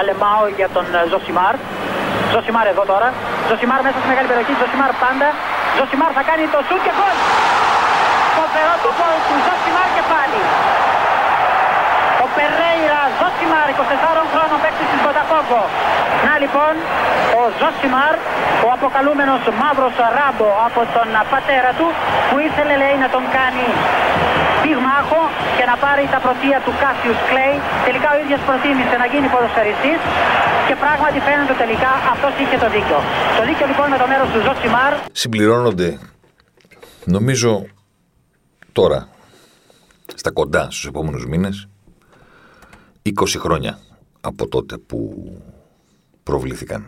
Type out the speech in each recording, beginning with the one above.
Αλεμάω για τον Ζοζιμάρ. Ζοζιμάρ εδώ τώρα. Ζοζιμάρ μέσα στη μεγάλη περιοχή. Ζοζιμάρ πάντα. Ζοζιμάρ θα κάνει το σουτ και γκολ. Φοβερό το γκολ του Ζοζιμάρ και πάλι. Ο Περέιρα Ζοζιμάρ, 24 χρόνων παίκτης της Κοτακόμπο. Να λοιπόν, ο Ζοζιμάρ, ο αποκαλούμενος μαύρος ράμπο από τον πατέρα του, που ήθελε λέει να τον κάνει πυγμάχο και να πάρει τα πρωτεία του Cassius Clay. Τελικά ο ίδιος προτίμησε να γίνει ποδοσφαιριστής και πράγματι φαίνεται τελικά αυτός είχε το δίκιο. Το δίκιο λοιπόν με το μέρος του Ζοζιμάρ. Συμπληρώνονται, νομίζω τώρα, στα κοντά στους επόμενους μήνες, 20 χρόνια από τότε που προβλήθηκαν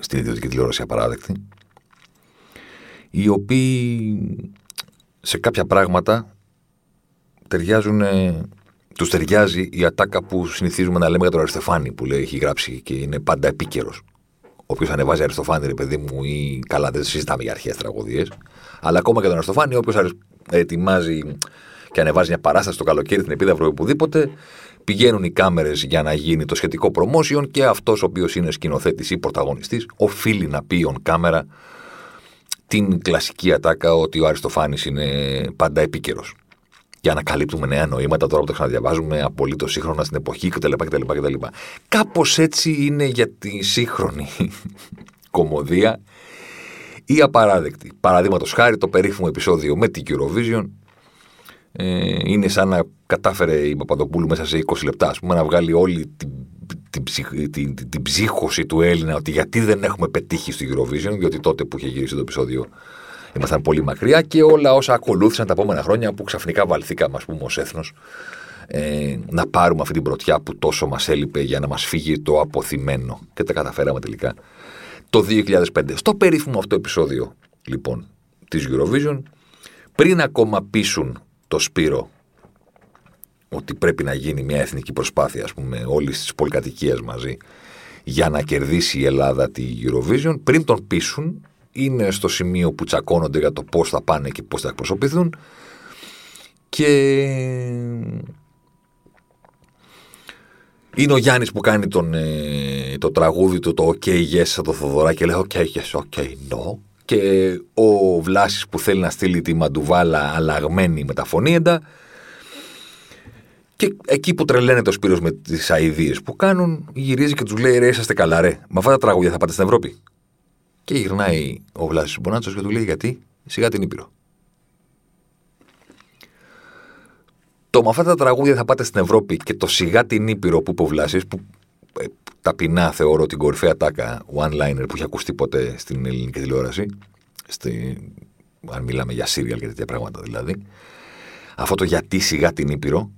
στην ιδιωτική τηλεόραση απαράδεκτη, οι οποίοι σε κάποια πράγματα ταιριάζουν, τους ταιριάζει η ατάκα που συνηθίζουμε να λέμε για τον Αριστοφάνη, που λέει, έχει γράψει και είναι πάντα επίκαιρος. Όποιος ανεβάζει Αριστοφάνη, ρε παιδί μου, ή καλά, δεν συζητάμε για αρχαίες τραγωδίες, αλλά ακόμα και τον Αριστοφάνη, όποιος ετοιμάζει και ανεβάζει μια παράσταση το καλοκαίρι, την Επίδαυρο ή οπουδήποτε, πηγαίνουν οι κάμερες για να γίνει το σχετικό promotion και αυτός ο οποίος είναι σκηνοθέτης ή πρωταγωνιστής οφείλει να πει on camera την κλασική ατάκα ότι ο Αριστοφάνης είναι πάντα επίκαιρος. Για να καλύπτουμε νέα νοήματα τώρα που τα ξαναδιαβάζουμε απολύτως σύγχρονα στην εποχή κτλ. Κάπως έτσι είναι για τη σύγχρονη κωμωδία ή απαράδεκτη. Παραδείγματος χάρη το περίφημο επεισόδιο με την Eurovision. Είναι σαν να κατάφερε η Παπαδοπούλου μέσα σε 20 λεπτά, ας πούμε, να βγάλει όλη την ψύχωση του Έλληνα ότι γιατί δεν έχουμε πετύχει στο Eurovision, διότι τότε που είχε γυρίσει το επεισόδιο ήμασταν πολύ μακριά, και όλα όσα ακολούθησαν τα επόμενα χρόνια που ξαφνικά βαλθήκαμε, ας πούμε, ως έθνος να πάρουμε αυτή την πρωτιά που τόσο μας έλειπε για να μας φύγει το αποθυμένο, και τα καταφέραμε τελικά το 2005. Στο περίφημο αυτό επεισόδιο λοιπόν της Eurovision, πριν ακόμα πείσουν το Σπύρο ότι πρέπει να γίνει μια εθνική προσπάθεια, ας πούμε, όλης της πολυκατοικίας μαζί για να κερδίσει η Ελλάδα τη Eurovision, πριν τον πείσουν, είναι στο σημείο που τσακώνονται για το πώς θα πάνε και πώς θα εκπροσωπηθούν, και είναι ο Γιάννης που κάνει το τραγούδι του, το OK yes το Θοδωρά, και λέει OK yes, OK no, και ο Βλάσης που θέλει να στείλει τη μαντουβάλα αλλαγμένη με τα φωνήεντα, και εκεί που τρελαίνεται ο Σπύρος με τις αηδίες που κάνουν, γυρίζει και τους λέει, ρε, είσαστε καλά, ρε, με αυτά τα τραγούδια θα πάτε στην Ευρώπη? Και γυρνάει ο Βλάσης Μπονάτσος και του λέει, γιατί, σιγά την Ήπειρο. Το με αυτά τα τραγούδια θα πάτε στην Ευρώπη και το σιγά την Ήπειρο που είπε ο Βλάσης, που ταπεινά θεωρώ την κορυφαία τάκα one-liner που είχε ακουστεί ποτέ στην ελληνική τηλεόραση, αν μιλάμε για serial και τέτοια πράγματα δηλαδή, αυτό το γιατί σιγά την Ήπειρο,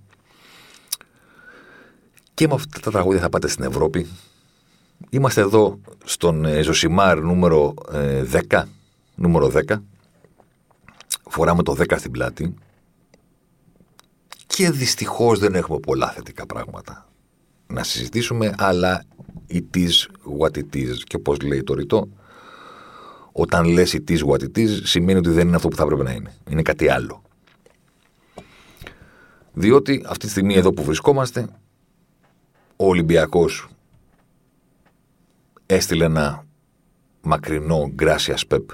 και με αυτά τα τραγούδια θα πάτε στην Ευρώπη. Είμαστε εδώ στον Ζοζιμάρ νούμερο 10, φοράμε το 10 στην πλάτη, και δυστυχώς δεν έχουμε πολλά θετικά πράγματα να συζητήσουμε, αλλά it is what it is. Και όπως λέει το ρητό, όταν λες it is what it is, σημαίνει ότι δεν είναι αυτό που θα έπρεπε να είναι. Είναι κάτι άλλο. Διότι αυτή τη στιγμή εδώ που βρισκόμαστε, ο Ολυμπιακός έστειλε ένα μακρινό gracias pep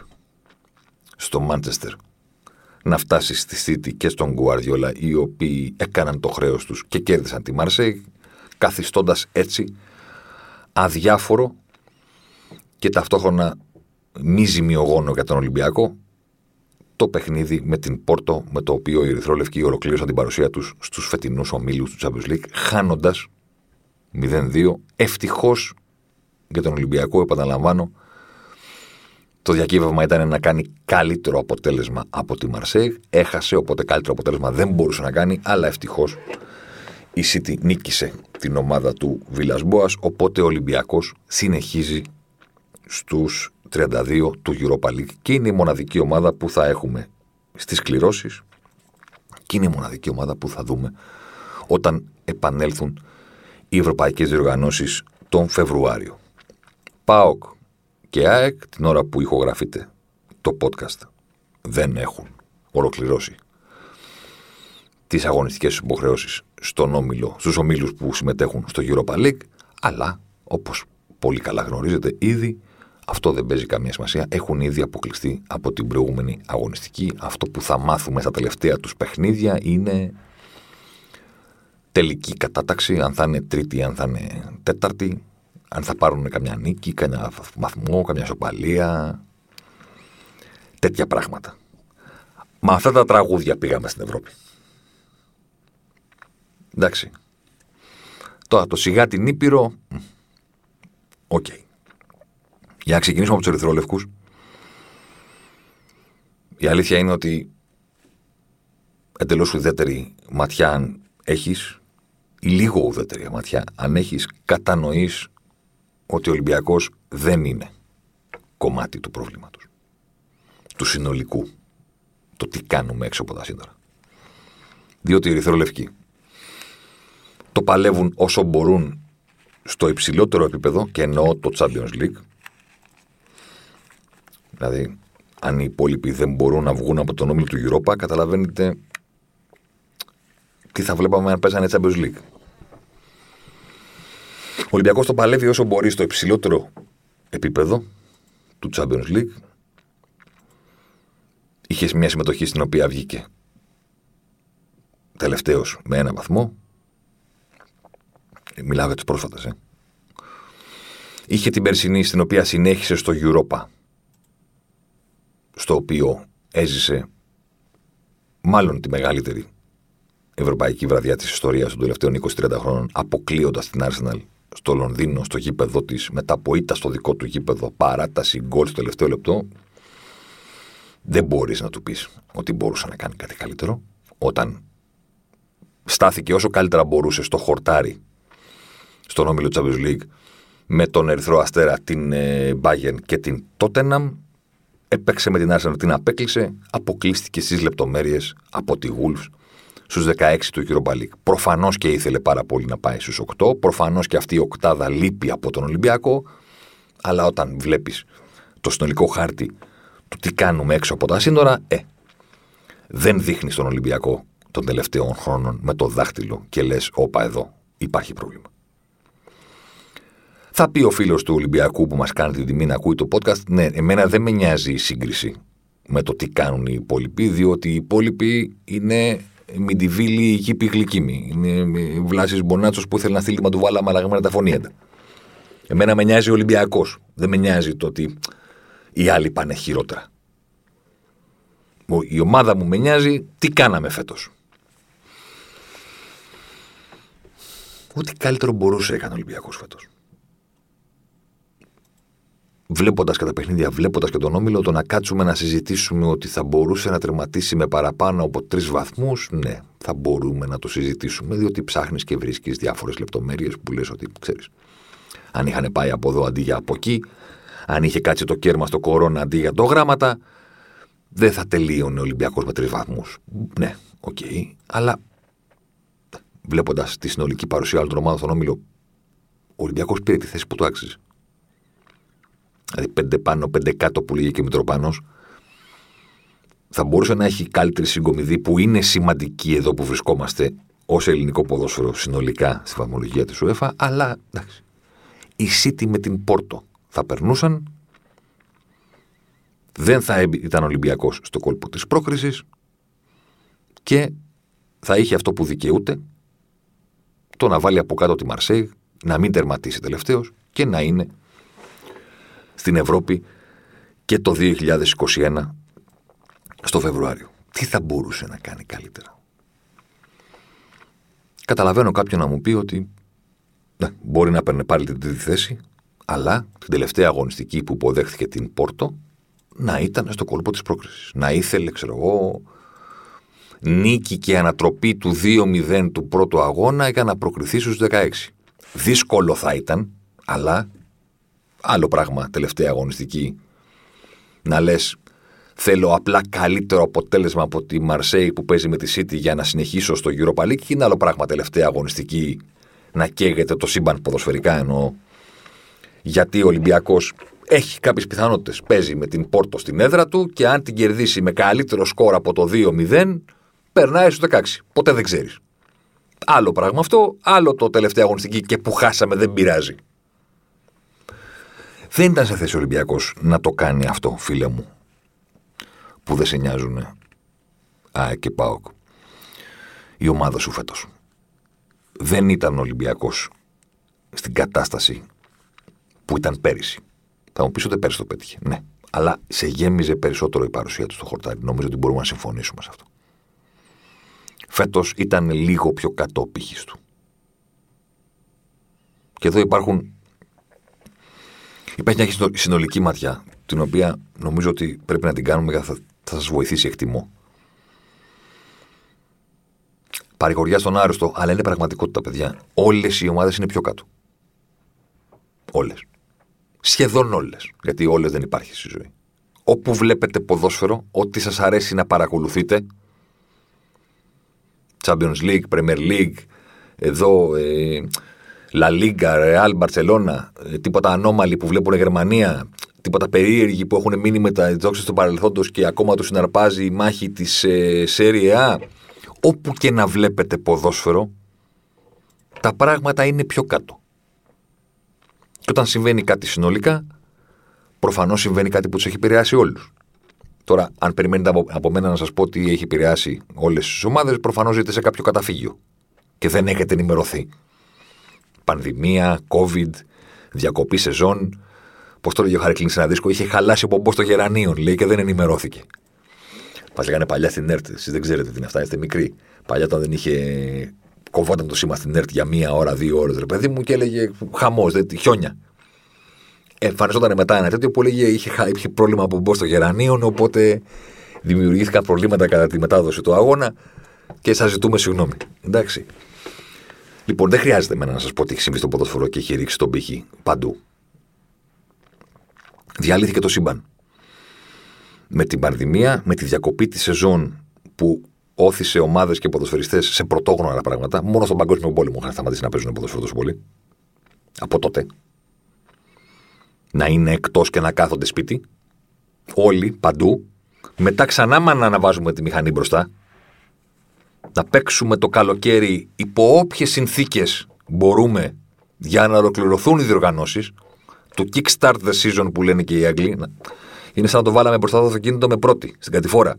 στο Μάντσεστερ να φτάσει στη Σίτι και στον Γκουαρδιόλα, οι οποίοι έκαναν το χρέος τους και κέρδισαν τη Μαρσέιγ, καθιστώντας έτσι αδιάφορο και ταυτόχρονα μη ζημιογόνο για τον Ολυμπιακό το παιχνίδι με την Πόρτο, με το οποίο οι Ερυθρόλευκοι ολοκλήρωσαν την παρουσία τους στους φετινούς ομίλους του Champions League, χάνοντας 0-2. Ευτυχώς για τον Ολυμπιακό, επαναλαμβάνω, το διακύβευμα ήταν να κάνει καλύτερο αποτέλεσμα από τη Μαρσέιγ. Έχασε, οπότε καλύτερο αποτέλεσμα δεν μπορούσε να κάνει, αλλά ευτυχώς η Σίτι νίκησε την ομάδα του Βιλασμπόας, οπότε ο Ολυμπιακός συνεχίζει στους 32 του Europa League και είναι η μοναδική ομάδα που θα έχουμε στις κληρώσεις και είναι η μοναδική ομάδα που θα δούμε όταν επανέλθουν οι ευρωπαϊκές διοργανώσεις τον Φεβρουάριο. ΠΑΟΚ και ΑΕΚ, την ώρα που ηχογραφείται το podcast, δεν έχουν ολοκληρώσει τις αγωνιστικές τους υποχρεώσεις στον όμιλο, στους ομίλους που συμμετέχουν στο Europa League, αλλά όπως πολύ καλά γνωρίζετε ήδη, αυτό δεν παίζει καμία σημασία. Έχουν ήδη αποκλειστεί από την προηγούμενη αγωνιστική. Αυτό που θα μάθουμε στα τελευταία τους παιχνίδια είναι τελική κατάταξη, αν θα είναι τρίτη, αν θα είναι τέταρτη, αν θα πάρουν καμιά νίκη, καμιά βαθμό, καμιά σοπαλία, τέτοια πράγματα. Μα αυτά τα τραγούδια πήγαμε στην Ευρώπη. Εντάξει. Τώρα το σιγά την Ήπειρο. Οκ. Okay. Για να ξεκινήσουμε από τους Ερυθρόλευκους. Η αλήθεια είναι ότι εντελώς ουδέτερη ματιά αν έχεις, ή λίγο ουδέτερη ματιά αν έχεις, κατανοείς ότι ο Ολυμπιακός δεν είναι κομμάτι του προβλήματος. Του συνολικού. Το τι κάνουμε έξω από τα σύνορα. Διότι οι Ερυθρόλευκοι το παλεύουν όσο μπορούν στο υψηλότερο επίπεδο, και εννοώ το Champions League. Δηλαδή, αν οι υπόλοιποι δεν μπορούν να βγουν από τον όμιλο του Europa, καταλαβαίνετε τι θα βλέπαμε αν παίζανε Champions League. Ο Ολυμπιακός το παλεύει όσο μπορεί στο υψηλότερο επίπεδο του Champions League. Είχε μια συμμετοχή στην οποία βγήκε τελευταίος με 1 βαθμό. Μιλάω για τις πρόσφατες. Είχε την περσινή στην οποία συνέχισε στο Europa, στο οποίο έζησε μάλλον τη μεγαλύτερη ευρωπαϊκή βραδιά της ιστορίας των τελευταίων 20-30 χρόνων, αποκλείοντας την Άρσεναλ στο Λονδίνο, στο γήπεδό της, μετά από ήττα στο δικό του γήπεδο, παράταση, γκολ στο τελευταίο λεπτό. Δεν μπορείς να του πεις ότι μπορούσε να κάνει κάτι καλύτερο, όταν στάθηκε όσο καλύτερα μπορούσε στο χορτάρι, στον όμιλο Champions League, με τον Ερυθρό Αστέρα, την Bayern και την Τότεναμ. Έπαιξε με την Arsenal, την απέκλεισε, αποκλείστηκε στις λεπτομέρειες από τη Wolves στους 16 του Europa League. Προφανώς και ήθελε πάρα πολύ να πάει στους 8, προφανώς και αυτή η οκτάδα λείπει από τον Ολυμπιακό, αλλά όταν βλέπεις το συνολικό χάρτη του τι κάνουμε έξω από τα σύνορα, δεν δείχνεις τον Ολυμπιακό των τελευταίων χρόνων με το δάχτυλο και λες, όπα, εδώ υπάρχει πρόβλημα. Θα πει ο φίλος του Ολυμπιακού που μας κάνει την τιμή να ακούει το podcast, ναι, εμένα δεν με νοιάζει η σύγκριση με το τι κάνουν οι υπόλοιποι, διότι οι υπόλοιποι είναι μιντιβίλοι γήποι γλυκίμοι. Είναι Βλάσης Μπονάτσος που ήθελε να στείλει, μα του βάλαμε αλλαγμένα τα φωνήεντα. Εμένα με νοιάζει ο Ολυμπιακός. Δεν με νοιάζει το ότι οι άλλοι πάνε χειρότερα. Η ομάδα μου με νοιάζει τι κάναμε φέτος. Ό,τι καλύτερο μπορούσε έκανε ο Ολυμπιακός φέτος. Βλέποντας και τα παιχνίδια, βλέποντας και τον όμιλο, το να κάτσουμε να συζητήσουμε ότι θα μπορούσε να τερματίσει με παραπάνω από 3 βαθμούς, ναι, θα μπορούμε να το συζητήσουμε, διότι ψάχνεις και βρίσκεις διάφορες λεπτομέρειες που λες ότι ξέρεις. Αν είχαν πάει από εδώ αντί για από εκεί, αν είχε κάτσει το κέρμα στο κορώνα αντί για το γράμματα, δεν θα τελείωνε ο Ολυμπιακός με 3 βαθμούς. Ναι, οκ. Αλλά βλέποντας τη συνολική παρουσία όλων των ομάδων στον όμιλο, ο Ολυμπιακός πήρε τη θέση που του άξιζε. Δηλαδή 5 πάνω, 5 κάτω που λέγει και Μητροπάνος, θα μπορούσε να έχει καλύτερη συγκομιδή που είναι σημαντική εδώ που βρισκόμαστε ως ελληνικό ποδόσφαιρο συνολικά στη βαθμολογία της UEFA, αλλά εντάξει, η Σίτι με την Πόρτο θα περνούσαν, δεν θα ήταν Ολυμπιακός στο κόλπο της πρόκρισης και θα είχε αυτό που δικαιούται, το να βάλει από κάτω τη Μαρσέιγ, να μην τερματίσει τελευταίος και να είναι στην Ευρώπη και το 2021 στο Φεβρουάριο. Τι θα μπορούσε να κάνει καλύτερα? Καταλαβαίνω κάποιον να μου πει ότι ναι, μπορεί να παίρνει πάλι την τρίτη θέση, αλλά την τελευταία αγωνιστική που υποδέχθηκε την Πόρτο να ήταν στο κόλπο της πρόκρισης. Να ήθελε, ξέρω εγώ, νίκη και ανατροπή του 2-0 του πρώτου αγώνα για να προκριθεί στους 16. Δύσκολο θα ήταν, αλλά άλλο πράγμα τελευταία αγωνιστική να λες θέλω απλά καλύτερο αποτέλεσμα από τη Μαρσέιγ που παίζει με τη Σίτι για να συνεχίσω στο Europa League, και είναι άλλο πράγμα τελευταία αγωνιστική να καίγεται το σύμπαν ποδοσφαιρικά, εννοώ, γιατί ο Ολυμπιακός έχει κάποιες πιθανότητες. Παίζει με την Πόρτο στην έδρα του και αν την κερδίσει με καλύτερο σκορ από το 2-0, περνάει στο 16. Ποτέ δεν ξέρεις. Άλλο πράγμα αυτό, άλλο το τελευταίο αγωνιστική και που χάσαμε δεν πειράζει. Δεν ήταν σε θέση ο Ολυμπιακός να το κάνει αυτό, φίλε μου, που δεν σε νοιάζουνε ΑΕΚ και ΠΑΟΚ. Η ομάδα σου φέτος. Δεν ήταν ο Ολυμπιακός στην κατάσταση που ήταν πέρυσι. Θα μου πεις ότι πέρυσι το πέτυχε. Ναι, αλλά σε γέμιζε περισσότερο η παρουσία του στο χορτάρι. Νομίζω ότι μπορούμε να συμφωνήσουμε σε αυτό. Φέτος ήταν λίγο πιο κάτω ο πύχης του. Και εδώ υπάρχει μια συνολική ματιά, την οποία νομίζω ότι πρέπει να την κάνουμε και θα σας βοηθήσει, εκτιμώ. Παρηγοριά στον άρρωστο, αλλά είναι πραγματικότητα, παιδιά. Όλες οι ομάδες είναι πιο κάτω. Όλες. Σχεδόν όλες. Γιατί όλες δεν υπάρχει στη ζωή. Όπου βλέπετε ποδόσφαιρο, ό,τι σας αρέσει να παρακολουθείτε, Champions League, Premier League, εδώ, La Liga, Real, Μπαρτσελόνα, τίποτα ανώμαλοι που βλέπουν Γερμανία, τίποτα περίεργοι που έχουν μείνει με τα δόξες του παρελθόντος και ακόμα τους συναρπάζει η μάχη της Serie A. Όπου και να βλέπετε ποδόσφαιρο, τα πράγματα είναι πιο κάτω. Και όταν συμβαίνει κάτι συνολικά, προφανώς συμβαίνει κάτι που τους έχει επηρεάσει όλους. Τώρα, αν περιμένετε από μένα να σας πω ότι έχει επηρεάσει όλες τις ομάδες, προφανώς ζείτε σε κάποιο καταφύγιο και δεν έχετε ενημερωθεί. Πανδημία, COVID, διακοπή σεζόν. Πώς το λέγει ο Χαρικλίνης σε ένα δίσκο, είχε χαλάσει ο πομπός των γερανίων, λέει, και δεν ενημερώθηκε. Μας λέγανε παλιά στην ΕΡΤ, εσείς δεν ξέρετε τι είναι αυτά, είστε μικροί. Παλιά όταν δεν είχε. Κοβόταν το σήμα στην ΕΡΤ για μία ώρα, δύο ώρες, ρε παιδί μου, και έλεγε χαμός, χιόνια. Εμφανιζόταν μετά ένα τέτοιο που έλεγε είχε πρόβλημα πομπός των γερανίων, οπότε δημιουργήθηκαν προβλήματα κατά τη μετάδοση του αγώνα και σας ζητούμε συγγνώμη. Εντάξει. Λοιπόν, δεν χρειάζεται εμένα να σας πω ότι έχει συμβεί στο ποδόσφαιρο και έχει ρίξει τον πύχη παντού. Διαλύθηκε το σύμπαν. Με την πανδημία, με τη διακοπή της σεζόν που όθησε ομάδες και ποδοσφαιριστές σε πρωτόγνωρα πράγματα. Μόνο στον Παγκόσμιο Πόλεμο είχαν σταματήσει να παίζουν ποδόσφαιρο τόσο πολύ. Από τότε. Να είναι εκτός και να κάθονται σπίτι. Όλοι, παντού. Μετά ξανά μάνα να βάζουμε τη μηχανή μπροστά. Να παίξουμε το καλοκαίρι υπό όποιες συνθήκες μπορούμε για να ολοκληρωθούν οι διοργανώσεις. Το kickstart the season που λένε και οι Άγγλοι. Είναι σαν να το βάλαμε μπροστά το αυτοκίνητο με πρώτη, στην κατηφόρα.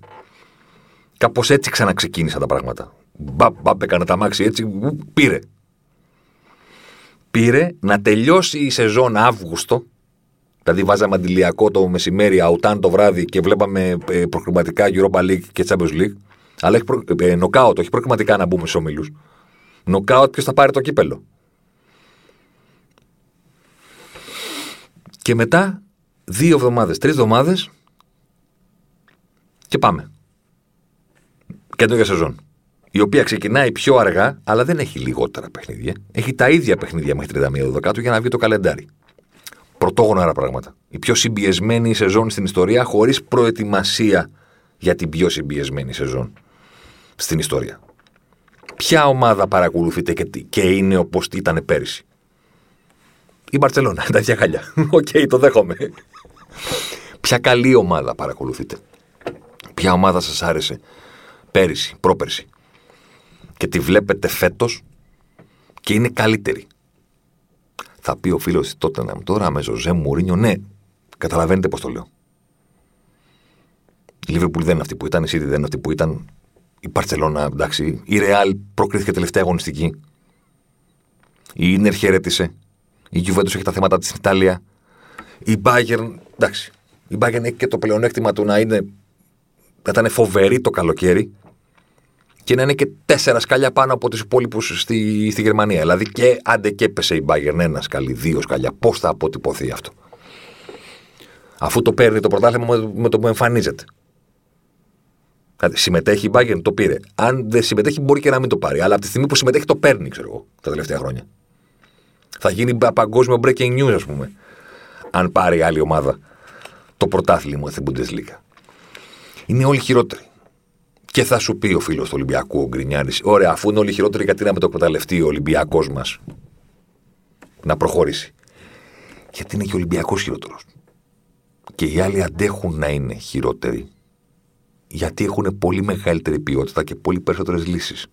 Κάπως έτσι ξαναξεκίνησαν τα πράγματα. Μπαμπ, έκανε τα μάξι έτσι, πήρε. Πήρε να τελειώσει η σεζόν Αύγουστο. Δηλαδή βάζαμε αντιλιακό το μεσημέρι, αουτάν το βράδυ και βλέπαμε προκριματικά Europa League και Champions League. Αλλά έχει νοκάουτ, όχι προκριματικά να μπούμε σε ομίλους. Νοκάουτ, ποιος θα πάρει το κύπελο. Και μετά 2 εβδομάδες, 3 εβδομάδες και πάμε. Καινούργια σεζόν. Η οποία ξεκινάει πιο αργά, αλλά δεν έχει λιγότερα παιχνίδια. Έχει τα ίδια παιχνίδια μέχρι 31 Δεκάτου για να βγει το καλεντάρι. Πρωτόγνωρα πράγματα. Η πιο συμπιεσμένη σεζόν στην ιστορία, χωρίς προετοιμασία για την πιο συμπιεσμένη σεζόν στην ιστορία. Ποια ομάδα παρακολουθείτε και είναι όπως ήταν πέρυσι? Η Μπαρτσελόνα, τα ίδια χαλιά. Οκ, το δέχομαι. Ποια καλή ομάδα παρακολουθείτε? Ποια ομάδα σας άρεσε πέρυσι, πρόπερσι, και τη βλέπετε φέτος και είναι καλύτερη? Θα πει ο φίλος Τότεναμ τώρα με Ζωζέ Μουρίνιο, ναι, καταλαβαίνετε πώς το λέω. Η Λίβερπουλ δεν είναι αυτή που ήταν, η Σίτι δεν είναι αυτή που ήταν, η Μπαρτσελόνα, εντάξει, η Ρεάλ προκρίθηκε τελευταία αγωνιστική, η Ίντερ χαιρέτησε. Η Γιουβέντους έχει τα θέματα της στην Ιταλία. Η Μπάγερν, εντάξει. Η Μπάγερν έχει και το πλεονέκτημα του να ήταν φοβερή το καλοκαίρι και να είναι και 4 σκαλιά πάνω από τους υπόλοιπους στη Γερμανία. Δηλαδή και άντε και έπεσε η Μπάγερν 1 σκαλί, 2 σκαλιά. Πώς θα αποτυπωθεί αυτό? Αφού το παίρνει το πρωτάθλημα με το που εμφανίζεται. Δηλαδή συμμετέχει η Μπάγερν, το πήρε. Αν δεν συμμετέχει, μπορεί και να μην το πάρει. Αλλά από τη στιγμή που συμμετέχει, το παίρνει, ξέρω εγώ, τα τελευταία χρόνια. Θα γίνει παγκόσμιο breaking news, ας πούμε, αν πάρει άλλη ομάδα το πρωτάθλημα στην Bundesliga. Είναι όλοι χειρότεροι. Και θα σου πει ο φίλος του Ολυμπιακού, ο Γκρινιάρης, ωραία, αφού είναι όλοι χειρότεροι, γιατί να με το εκμεταλλευτεί ο Ολυμπιακός μας να προχωρήσει? Γιατί είναι και ο Ολυμπιακός χειρότερος. Και οι άλλοι αντέχουν να είναι χειρότεροι γιατί έχουν πολύ μεγαλύτερη ποιότητα και πολύ περισσότερες λύσεις.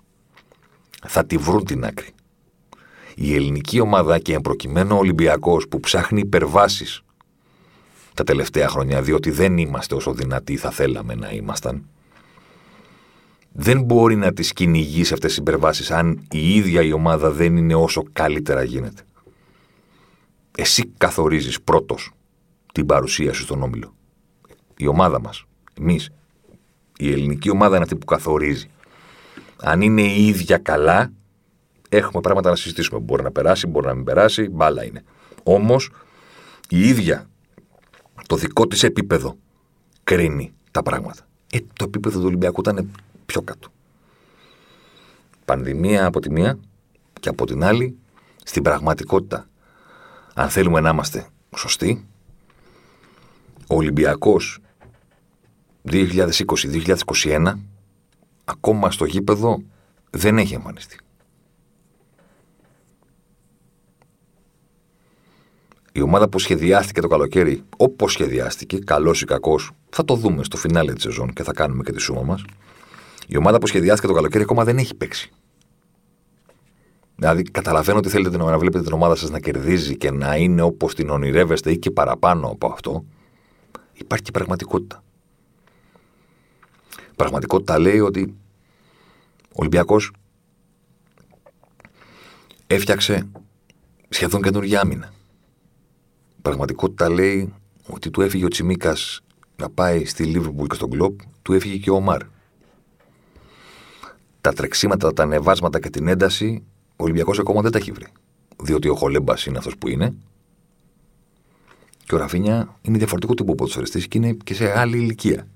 Θα τη βρουν την άκρη. Η ελληνική ομάδα και εν προκειμένου ο Ολυμπιακός που ψάχνει υπερβάσεις τα τελευταία χρόνια, διότι δεν είμαστε όσο δυνατοί θα θέλαμε να ήμασταν, δεν μπορεί να τις κυνηγήσει αυτές τις υπερβάσεις αν η ίδια η ομάδα δεν είναι όσο καλύτερα γίνεται. Εσύ καθορίζεις πρώτος την παρουσία σου στον όμιλο. Η ομάδα μας, εμείς, η ελληνική ομάδα είναι αυτή που καθορίζει. Αν είναι η ίδια καλά, έχουμε πράγματα να συζητήσουμε. Μπορεί να περάσει, μπορεί να μην περάσει, μπάλα είναι. Όμως, η ίδια, το δικό της επίπεδο, κρίνει τα πράγματα. Το επίπεδο του Ολυμπιακού ήταν πιο κάτω. Πανδημία από τη μία και από την άλλη, στην πραγματικότητα, αν θέλουμε να είμαστε σωστοί, ο Ολυμπιακός 2020-2021 ακόμα στο γήπεδο δεν έχει εμφανιστεί. Η ομάδα που σχεδιάστηκε το καλοκαίρι, όπως σχεδιάστηκε, καλός ή κακός, θα το δούμε στο φινάλε της σεζόν και θα κάνουμε και τη σούμα μας. Η ομάδα που σχεδιάστηκε το καλοκαίρι ακόμα δεν έχει παίξει. Δηλαδή, καταλαβαίνω ότι θέλετε να βλέπετε την ομάδα σας να κερδίζει και να είναι όπως την ονειρεύεστε ή και παραπάνω από αυτό. Υπάρχει και πραγματικότητα. Πραγματικότητα λέει ότι ο Ολυμπιακός έφτιαξε σχεδόν καινούργια άμυνα. Πραγματικότητα λέει ότι του έφυγε ο Τσιμίκας να πάει στη Λίβερπουλ και στον Κλοπ, του έφυγε και ο Μαρ. Τα τρεξίματα, τα ανεβάσματα και την ένταση ο Ολυμπιακός ακόμα δεν τα έχει βρει. Διότι ο Χολέμπας είναι αυτός που είναι και ο Ραφίνια είναι διαφορετικό τύπο ποδοσφαιριστής και είναι και σε άλλη ηλικία.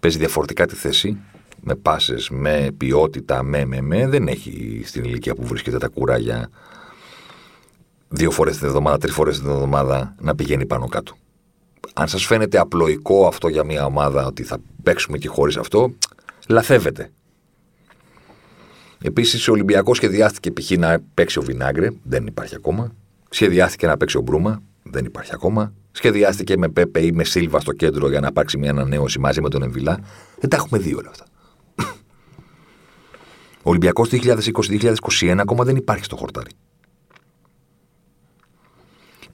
Παίζει διαφορετικά τη θέση, με πάσες, με ποιότητα, δεν έχει στην ηλικία που βρίσκεται τα κουράγια 2 φορές την εβδομάδα, 3 φορές την εβδομάδα να πηγαίνει πάνω κάτω. Αν σας φαίνεται απλοϊκό αυτό για μια ομάδα ότι θα παίξουμε και χωρίς αυτό, λαθεύετε. Επίσης, ο Ολυμπιακός σχεδιάστηκε π.χ. να παίξει ο Βινάγκρε, δεν υπάρχει ακόμα. Σχεδιάστηκε να παίξει ο Μπρούμα, δεν υπάρχει ακόμα. Σχεδιάστηκε με Πέπε ή με Σίλβα στο κέντρο για να υπάρξει μια ανανέωση μαζί με τον Εμβιλά. Δεν τα έχουμε δει όλα αυτά. Ο Ολυμπιακός 2020-2021 ακόμα δεν υπάρχει στο χορτάρι.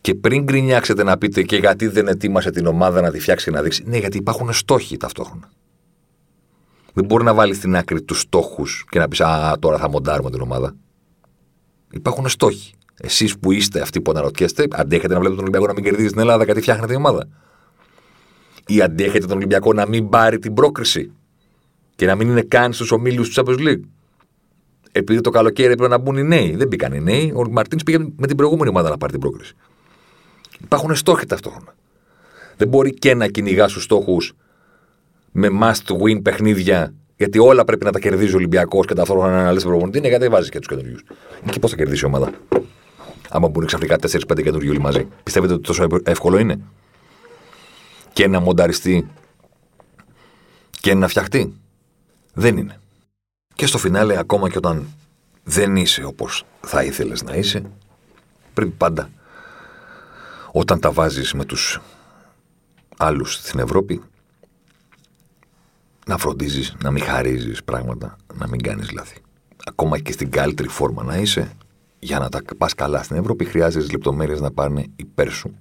Και πριν γκρινιάξετε να πείτε και γιατί δεν ετοίμασε την ομάδα να τη φτιάξει και να δείξει. Ναι, γιατί υπάρχουν στόχοι ταυτόχρονα. Δεν μπορεί να βάλει στην άκρη τους στόχους και να πεις «Α, τώρα θα μοντάρουμε την ομάδα». Υπάρχουν στόχοι. Εσείς που είστε αυτοί που αναρωτιέστε, αντέχετε να βλέπετε τον Ολυμπιακό να μην κερδίζει την Ελλάδα γιατί φτιάχνετε η ομάδα? Ή αντέχετε τον Ολυμπιακό να μην πάρει την πρόκριση και να μην είναι καν στους ομίλους του Champions League? Επειδή το καλοκαίρι έπρεπε να μπουν οι νέοι. Δεν μπήκαν οι νέοι. Ο Μαρτίνς πήγε με την προηγούμενη ομάδα να πάρει την πρόκριση. Υπάρχουν στόχοι ταυτόχρονα. Δεν μπορεί και να κυνηγά τους στόχους με must-win παιχνίδια, γιατί όλα πρέπει να τα κερδίζει ο Ολυμπιακός και ταυτόχρονα να αναλύσει προπονητή. Ναι, γιατί βάζει και τους καινούριους. Και πώς θα κερδίσει η ομάδα, άμα μπουν ξαφνικά 4-5 καινούριοι όλοι μαζί? Πιστεύετε ότι τόσο εύκολο είναι? Και να μονταριστεί και να φτιαχτεί? Δεν είναι. Και στο φινάλε, ακόμα και όταν δεν είσαι όπως θα ήθελες να είσαι, πρέπει πάντα όταν τα βάζεις με τους άλλους στην Ευρώπη, να φροντίζεις, να μην χαρίζεις πράγματα, να μην κάνεις λάθη. Ακόμα και στην καλύτερη φόρμα να είσαι, για να τα πας καλά στην Ευρώπη, χρειάζεσαι λεπτομέρειες να πάνε υπέρ σου.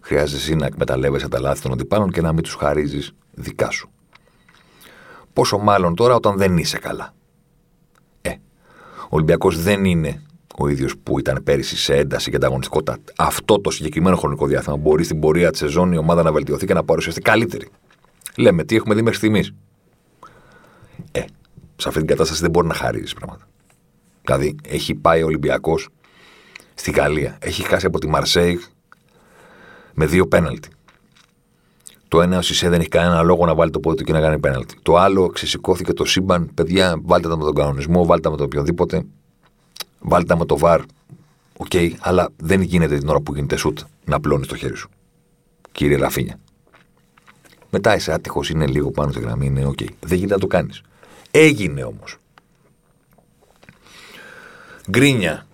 Χρειάζεσαι να εκμεταλλεύεσαι τα λάθη των αντιπάλων και να μην τους χαρίζεις δικά σου. Πόσο μάλλον τώρα όταν δεν είσαι καλά. Ο Ολυμπιακός δεν είναι ο ίδιος που ήταν πέρυσι σε ένταση και ανταγωνιστικότητα. Αυτό το συγκεκριμένο χρονικό διάστημα μπορεί στην πορεία της σεζόν η ομάδα να βελτιωθεί και να παρουσιαστεί καλύτερη. Λέμε τι έχουμε δει μέχρι στιγμής. Σε αυτή την κατάσταση δεν μπορεί να χαρίζεις πράγματα. Δηλαδή, έχει πάει ο Ολυμπιακός στη Γαλλία. Έχει χάσει από τη Μαρσέιγ με 2 πέναλτι. Το ένα, ο Σισέ δεν έχει κανένα λόγο να βάλει το πόδι του και να κάνει πέναλτι. Το άλλο, ξεσηκώθηκε το σύμπαν. Παιδιά, βάλτε τα με τον κανονισμό, βάλτε τα με το οποιοδήποτε. Βάλτε τα με το βαρ. Οκ, αλλά δεν γίνεται την ώρα που γίνεται σουτ να πλώνεις το χέρι σου, κύριε Ραφίνια. Μετά είσαι άτυχος, είναι λίγο πάνω στη γραμμή, είναι οκ. Δεν γίνεται να το κάνεις. Έγινε όμως. Γκρίνια,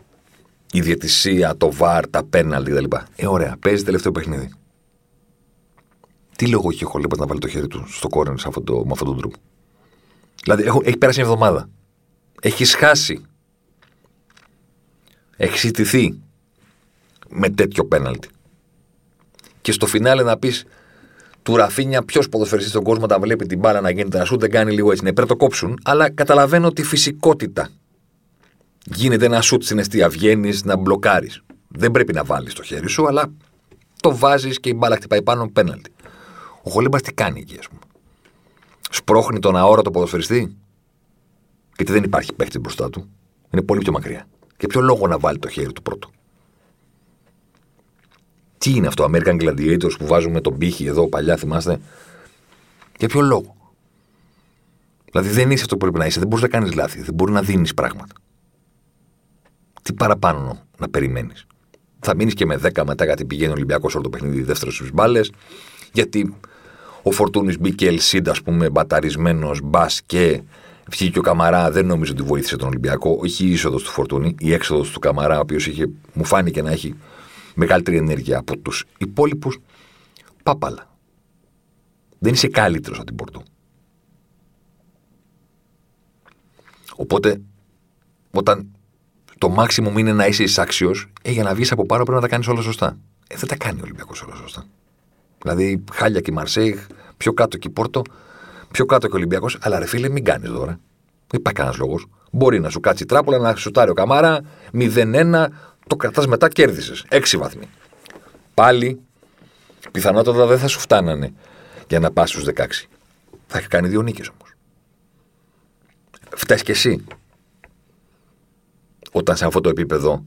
η διαιτησία, το βαρ, τα πέναλτι κτλ. Ωραία, παίζει τελευταίο παιχνίδι. τι λόγο είχε ο Χολέμπας να βάλει το χέρι του στο κόρνερ με αυτόν τον τρόπο. Δηλαδή έχει πέρασει μια εβδομάδα. Έχεις χάσει. Έχεις ιτηθεί με τέτοιο πέναλτι. Και στο φινάλε να πεις του Ραφίνια, ποιος ποδοσφαιριστής στον κόσμο τα βλέπει την μπάλα να γίνεται, να σου δεν κάνει λίγο έτσι. Ναι, πρέπει να το κόψουν, αλλά καταλαβαίνω τη φυσικότητα. Γίνεται ένα σουτ στην εστία, βγαίνεις να μπλοκάρεις. Δεν πρέπει να βάλεις το χέρι σου, αλλά το βάζεις και η μπάλα χτυπάει πάνω, πέναλτι. Ο Χολέμπας τι κάνει εκεί, ας πούμε? Σπρώχνει τον αόρατο ποδοσφαιριστή, γιατί δεν υπάρχει παίχτη μπροστά του. Είναι πολύ πιο μακριά. Και ποιο λόγο να βάλει το χέρι του πρώτο? Τι είναι αυτό, American Gladiators που βάζουμε τον πύχη εδώ παλιά, θυμάστε? Για ποιο λόγο? Δηλαδή δεν είσαι αυτό που πρέπει να είσαι, δεν μπορείς να κάνεις λάθη, δεν μπορείς να δίνεις πράγματα. Τι παραπάνω να περιμένεις? Θα μείνεις και με 10 μετά γιατί πηγαίνει ο Ολυμπιακός όλο το παιχνίδι, δεύτερο στις μπάλες, γιατί ο Φορτούνης μπήκε ελσίντ, ας πούμε, μπαταρισμένος, μπας και βγήκε ο Καμαρά, δεν νόμιζε ότι βοήθησε τον Ολυμπιακό. Όχι η είσοδος του Φορτούνη, η έξοδος του Καμαρά, ο οποίος μου φάνηκε να έχει μεγαλύτερη ενέργεια από τους υπόλοιπους. Πάπαλα. Δεν είσαι καλύτερος από την Πόρτο. Οπότε, όταν το μάξιμουμ είναι να είσαι εισάξιος, για να βγεις από πάνω πρέπει να τα κάνεις όλα σωστά. Δεν τα κάνει ο Ολυμπιακός όλα σωστά. Δηλαδή, χάλια και η Μαρσέιγ, πιο κάτω και η Πόρτο, πιο κάτω και ο Ολυμπιακός. Αλλά ρε φίλε, μην κάνεις τώρα. Δεν υπάρχει κανένας λόγος. Μπορεί να σου κάτσει τράπουλα, να σουτάρει ο Καμάρα, 0-1. Το κρατάς μετά, κέρδισες. 6 βαθμοί. Πάλι, πιθανότατα δεν θα σου φτάνανε για να πας στους 16. Θα έχει κάνει 2 νίκες όμως. Φτάσεις κι εσύ. Όταν σε αυτό το επίπεδο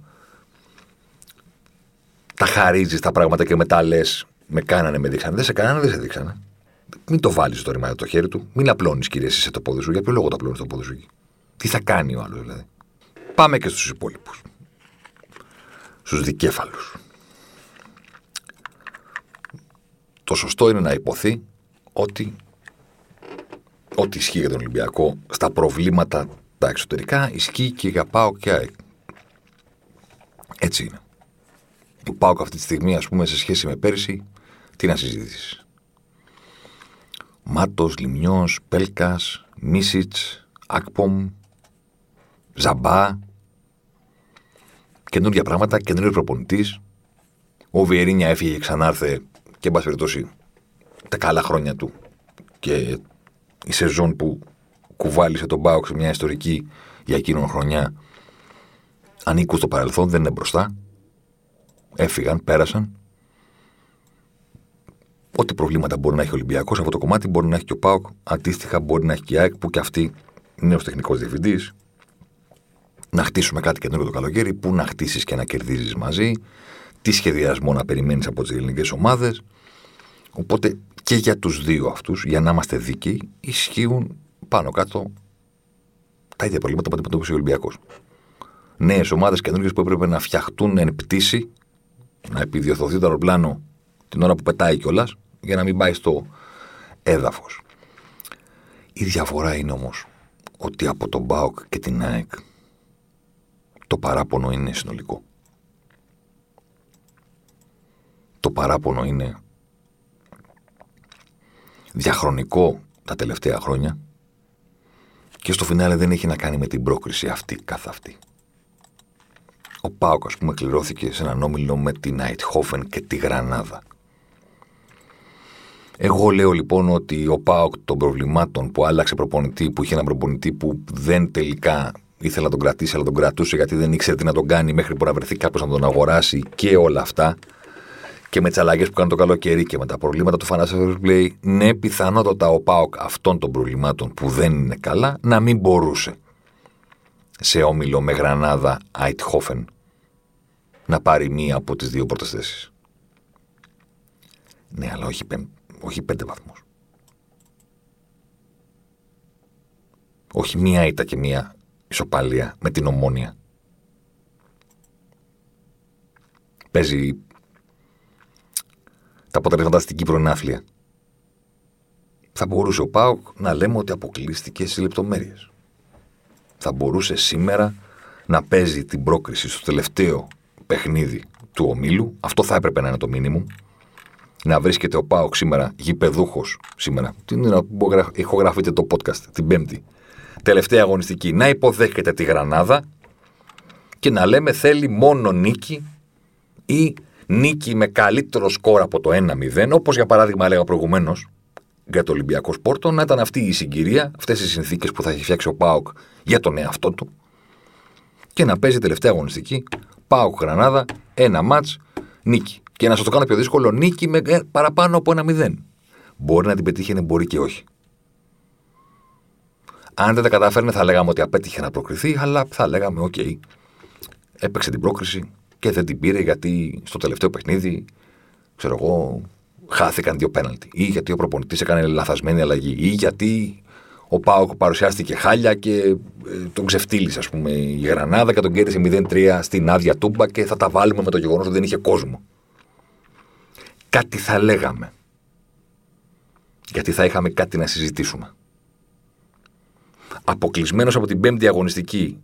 τα χαρίζεις τα πράγματα και μετά λες, με κάνανε, με δείξανε. Δεν σε κάνανε, δεν σε δείξανε. Μην το βάλεις το ρημάδι το χέρι του. Μην απλώνεις, κύριε, εσύ σε το πόδι σου. Για ποιο λόγο το απλώνεις το πόδι σου? Τι θα κάνει ο άλλος, δηλαδή? Πάμε και στους υπόλοιπους. Στους δικέφαλους. Το σωστό είναι να υποθεί ότι ό,τι ισχύει για τον Ολυμπιακό στα προβλήματα τα εξωτερικά ισχύει και για ΠΑΟΚ και ΑΕΚ. Έτσι είναι. Το ΠΑΟΚ αυτή τη στιγμή, ας πούμε, σε σχέση με πέρυσι, τι να συζητήσεις? Μάτος, Λιμνιός, Πέλκας, Μίσιτς, Ακπομ, Ζαμπά. Καινούργια πράγματα, καινούργιος προπονητής. Ο Βιερίνια έφυγε, ξανάρθε και, εν πάση περιπτώσει, τα καλά χρόνια του και η σεζόν που κουβάλισε τον ΠΑΟΚ σε μια ιστορική για εκείνον χρονιά ανήκουν στο παρελθόν, δεν είναι μπροστά. Έφυγαν, πέρασαν. Ό,τι προβλήματα μπορεί να έχει ο Ολυμπιακός σε αυτό το κομμάτι μπορεί να έχει και ο ΠΑΟΚ. Αντίστοιχα, μπορεί να έχει και η ΑΕΚ που κι αυτή νέος τεχνικός διευθυντής. Να χτίσουμε κάτι καινούργιο το καλοκαίρι, που να χτίσεις και να κερδίζεις μαζί, τι σχεδιασμό να περιμένεις από τις ελληνικές ομάδες. Οπότε και για τους δύο αυτούς, για να είμαστε δίκαιοι, ισχύουν πάνω κάτω τα ίδια προβλήματα που αντιμετώπισε ο Ολυμπιακός. Νέες ομάδες καινούργιες που έπρεπε να φτιαχτούν εν πτήση, να επιδιορθωθεί το αεροπλάνο την ώρα που πετάει κιόλας, για να μην πάει στο έδαφος. Η διαφορά είναι όμως ότι από τον ΠΑΟΚ και την ΑΕΚ το παράπονο είναι συνολικό. Το παράπονο είναι διαχρονικό τα τελευταία χρόνια και στο φινάλε δεν έχει να κάνει με την πρόκριση αυτή καθ' αυτή. Ο ΠΑΟΚ, ας πούμε, κληρώθηκε σε έναν όμιλο με την Αιτχόφεν και τη Γρανάδα. Εγώ λέω λοιπόν ότι ο ΠΑΟΚ των προβλημάτων που άλλαξε προπονητή, που είχε έναν προπονητή που δεν τελικά ήθελα να τον κρατήσει, αλλά τον κρατούσε γιατί δεν ήξερε τι να τον κάνει μέχρι που να βρεθεί κάποιος να τον αγοράσει και όλα αυτά. Και με τις αλλαγές που κάνει το καλοκαίρι και με τα προβλήματα του Financial Play, ναι, πιθανότατα ο ΠΑΟΚ αυτών των προβλημάτων που δεν είναι καλά να μην μπορούσε σε όμιλο με Γρανάδα, Αιτχόφεν να πάρει μία από τις δύο πρώτες θέσεις. Ναι, αλλά όχι 5 βαθμούς. Όχι μία ήττα και μία ισοπαλία με την Ομόνοια. Παίζει τα αποτελέσματα στην Κύπρο ενάθλια. Θα μπορούσε ο ΠΑΟΚ να λέμε ότι αποκλείστηκε στις λεπτομέρειες. Θα μπορούσε σήμερα να παίζει την πρόκριση στο τελευταίο παιχνίδι του ομίλου. Αυτό θα έπρεπε να είναι το μήνυμο. να βρίσκεται ο ΠΑΟΚ σήμερα γηπεδούχος σήμερα. Ηχογραφείτε το podcast την Πέμπτη. Τελευταία αγωνιστική. Να υποδέχεται τη Γρανάδα και να λέμε θέλει μόνο νίκη ή νίκη με καλύτερο σκορ από το 1-0. Όπως για παράδειγμα έλεγα προηγουμένως για το Ολυμπιακό Πόρτο, να ήταν αυτή η συγκυρία, αυτές οι συνθήκες που θα έχει φτιάξει ο ΠΑΟΚ για τον εαυτό του και να παίζει τελευταία αγωνιστική ΠΑΟΚ Γρανάδα, ένα ματς, νίκη. Και να σας το κάνω πιο δύσκολο, νίκη με παραπάνω από 1-0. Μπορεί να την πετύχει, μπορεί και όχι. Αν δεν τα κατάφερνε, θα λέγαμε ότι απέτυχε να προκριθεί, αλλά θα λέγαμε: OK, έπαιξε την πρόκριση και δεν την πήρε γιατί στο τελευταίο παιχνίδι, ξέρω εγώ, χάθηκαν 2 πέναλτι. Ή γιατί ο προπονητής έκανε λαθασμένη αλλαγή. Ή γιατί ο ΠΑΟΚ παρουσιάστηκε χάλια και τον ξεφτύλισε, ας πούμε, η Γρανάδα και τον κέρδισε 0-3 στην άδεια τούμπα και θα τα βάλουμε με το γεγονός ότι δεν είχε κόσμο. Κάτι θα λέγαμε. Γιατί θα είχαμε κάτι να συζητήσουμε. Αποκλεισμένος από την πέμπτη αγωνιστική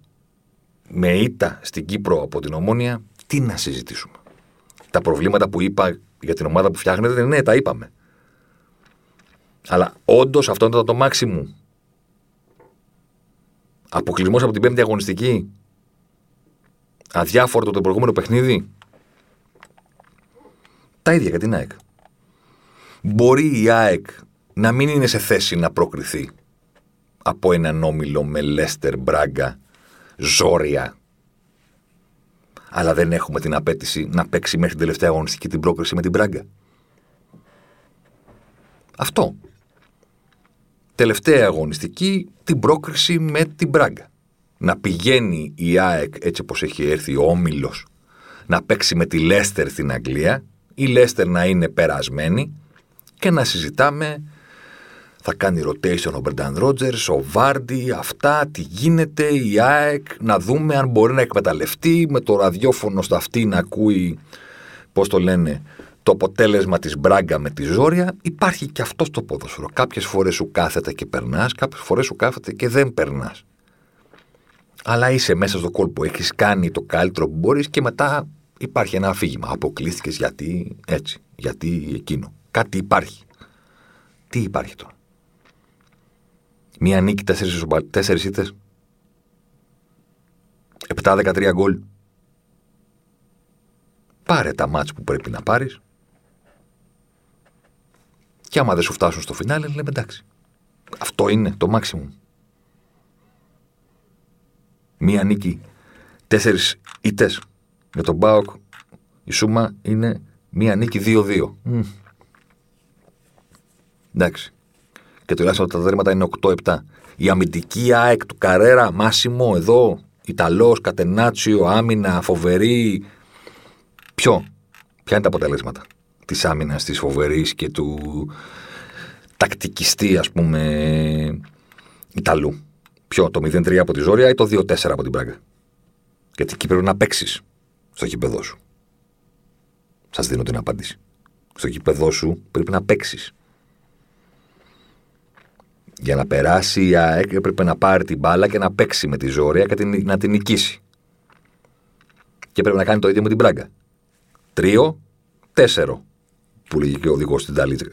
με ήττα στην Κύπρο από την Ομόνοια, τι να συζητήσουμε. Τα προβλήματα που είπα για την ομάδα που φτιάχνετε, ναι, τα είπαμε. Αλλά όντως αυτό ήταν το μάξιμου. Αποκλεισμός από την πέμπτη αγωνιστική. Αδιάφορο το προηγούμενο παιχνίδι. Τα ίδια για την ΑΕΚ. Μπορεί η ΑΕΚ να μην είναι σε θέση να προκριθεί από έναν όμιλο με Λέστερ, Μπράγκα, Ζόρια. Αλλά δεν έχουμε την απέτηση να παίξει μέχρι την τελευταία αγωνιστική την πρόκριση με την Μπράγκα. Αυτό. Τελευταία αγωνιστική την πρόκριση με την Μπράγκα. Να πηγαίνει η ΑΕΚ έτσι όπως έχει έρθει ο όμιλος να παίξει με τη Λέστερ στην Αγγλία, η Λέστερ να είναι περασμένη και να συζητάμε θα κάνει rotation ο Μπερντάν Ρότζερς, ο Βάρντι, αυτά, τι γίνεται, η ΑΕΚ, να δούμε αν μπορεί να εκμεταλλευτεί με το ραδιόφωνο στα αυτή να ακούει, πώς το λένε, το αποτέλεσμα της Μπράγκα με τη Ζόρια. Υπάρχει και αυτό στο ποδόσφαιρο. Κάποιες φορές σου κάθεται και περνάς, κάποιες φορές σου κάθεται και δεν περνάς. Αλλά είσαι μέσα στο κόλπο, έχεις κάνει το καλύτερο που μπορείς και μετά υπάρχει ένα αφήγημα. Αποκλείστηκες γιατί έτσι, γιατί εκείνο. Κάτι υπάρχει. Τι υπάρχει τώρα. Μία νίκη, 4 ήττες. 7-13 γκολ. Πάρε τα μάτς που πρέπει να πάρεις. Και άμα δεν σου φτάσουν στο φινάλε, λέμε εντάξει. Αυτό είναι το maximum. Μία νίκη, 4 ήττες. Με τον ΠΑΟΚ η σούμα είναι μία νίκη 2-2. Εντάξει. Και τουλάχιστον τα δέρματα είναι 8-7. Η αμυντική ΑΕΚ του Καρέρα, Μάσιμο, εδώ, Ιταλός, Κατενάτσιο, άμυνα, φοβερή. Ποια είναι τα αποτελέσματα της άμυνας, της φοβερής και του τακτικιστή, ας πούμε, Ιταλού. Το 0-3 από τη Ζόρια ή το 2-4 από την Πράγκα. Γιατί εκεί πρέπει να παίξεις στο γήπεδό σου. Σας δίνω την απάντηση. Στο γήπεδό σου πρέπει να παίξεις. Για να περάσει η ΑΕΚ έπρεπε να πάρει την μπάλα και να παίξει με τη Ζόρια και να την νικήσει. Και πρέπει να κάνει το ίδιο με την Μπράγκα. 3-4 που λέγει και ο οδηγός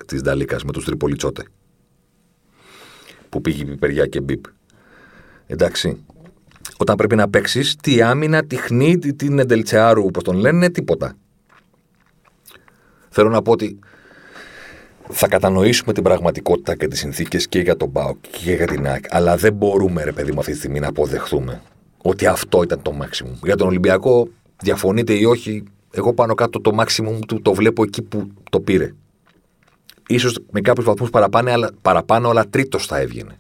της Νταλίκας με τους Τριπολιτσότε. Που πήγε πιπεριά και μπιπ. Εντάξει. Όταν πρέπει να παίξεις, τι άμυνα, τι χνή, την εντελτσεάρου όπως τον λένε, τίποτα. Θέλω να πω ότι θα κατανοήσουμε την πραγματικότητα και τις συνθήκες και για τον ΠΑΟΚ και για την ΑΕΚ. Αλλά δεν μπορούμε, ρε παιδί μου, αυτή τη στιγμή να αποδεχθούμε ότι αυτό ήταν το maximum. Για τον Ολυμπιακό, διαφωνείτε ή όχι, εγώ πάνω κάτω το maximum του το βλέπω εκεί που το πήρε. Ίσως με κάποιους βαθμούς παραπάνω, αλλά τρίτος θα έβγαινε.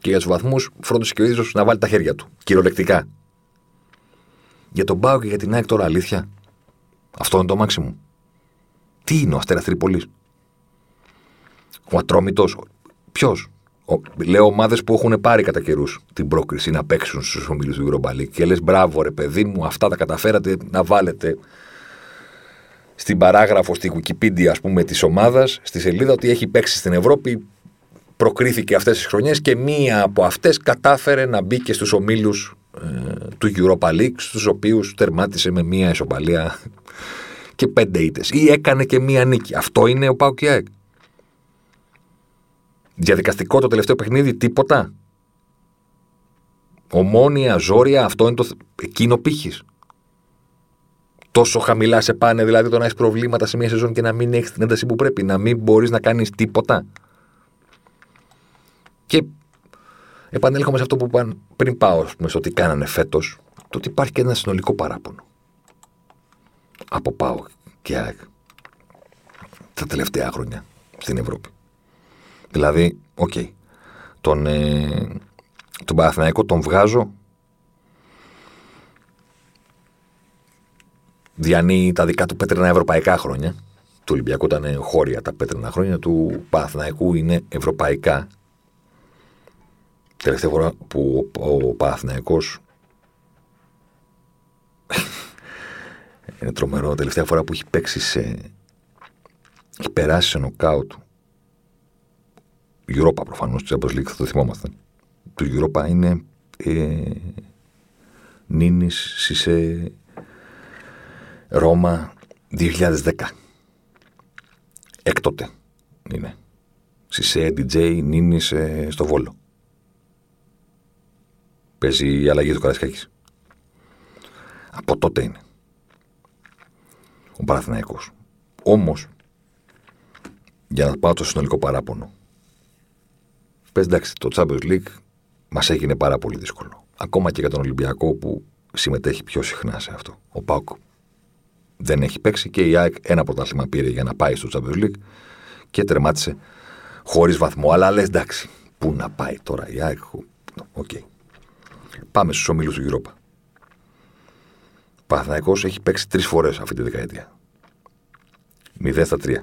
Και για τους βαθμούς, φρόντισε και ο ίδιος να βάλει τα χέρια του. Κυριολεκτικά. Για τον ΠΑΟΚ και για την ΑΕΚ τώρα, αλήθεια, αυτό είναι το maximum. Τι είναι ο Αστέρας Τρίπολης. Ο Ατρόμητος, ποιος. Λέω ομάδες που έχουν πάρει κατά καιρούς την πρόκριση να παίξουν στους ομίλους του Europa League. Και λες μπράβο ρε παιδί μου, αυτά τα καταφέρατε να βάλετε στην παράγραφο, στη Wikipedia ας πούμε της ομάδας, στη σελίδα ότι έχει παίξει στην Ευρώπη, προκρίθηκε αυτές τις χρονιές και μία από αυτές κατάφερε να μπει και στους ομίλους του Europa League, στους οποίους τερμάτισε με μία ισοπαλία και 5 ήττες. Ή έκανε και μία νίκη. Αυτό είναι ο ΠΑΟΚ και η ΑΕΚ. Διαδικαστικό το τελευταίο παιχνίδι, τίποτα. Ομόνοια, Ζόρια, αυτό είναι το. Εκείνο πύχης. Τόσο χαμηλά σε πάνε, δηλαδή το να έχει προβλήματα σε μια σεζόν και να μην έχει την ένταση που πρέπει, να μην μπορεί να κάνει τίποτα. Και επανέλχομαι σε αυτό που είπαν πριν πάω, στο τι κάνανε φέτος, το ότι υπάρχει και ένα συνολικό παράπονο. Από ΠΑΟΚ και ΑΕΚ τα τελευταία χρόνια στην Ευρώπη. Δηλαδή, οκ, τον Παναθηναϊκό τον βγάζω, διανύει τα δικά του πέτρινα ευρωπαϊκά χρόνια. Του Ολυμπιακού ήταν χώρια τα πέτρινα χρόνια, του Παναθηναϊκού είναι ευρωπαϊκά. Τελευταία φορά που ο Παναθηναϊκός είναι τρομερό, τελευταία φορά που έχει παίξει έχει περάσει σε νοκάουτ Europa, προφανώς, του Champions League, θα το θυμόμαστε. Του Europa είναι Νίνης, Σισε, Ρώμα 2010. Έκτοτε είναι. Σισε, DJ, Νίνης στο Βόλο. Παίζει η αλλαγή του Καρασκάκης. Από τότε είναι ο Παναθηναϊκός. Όμως, για να πάω στο συνολικό παράπονο, πες εντάξει, το Champions League μας έγινε πάρα πολύ δύσκολο. Ακόμα και για τον Ολυμπιακό που συμμετέχει πιο συχνά σε αυτό. Ο ΠΑΟΚ δεν έχει παίξει και η ΑΕΚ ένα πρωτάθλημα πήρε για να πάει στο Champions League και τερμάτισε χωρίς βαθμό. Αλλά λες εντάξει, πού να πάει τώρα η ΑΕΚ. Okay. Πάμε στους ομίλους του Europa. Ο Παναθηναϊκός έχει παίξει 3 φορές αυτή τη δεκαετία. 0-3.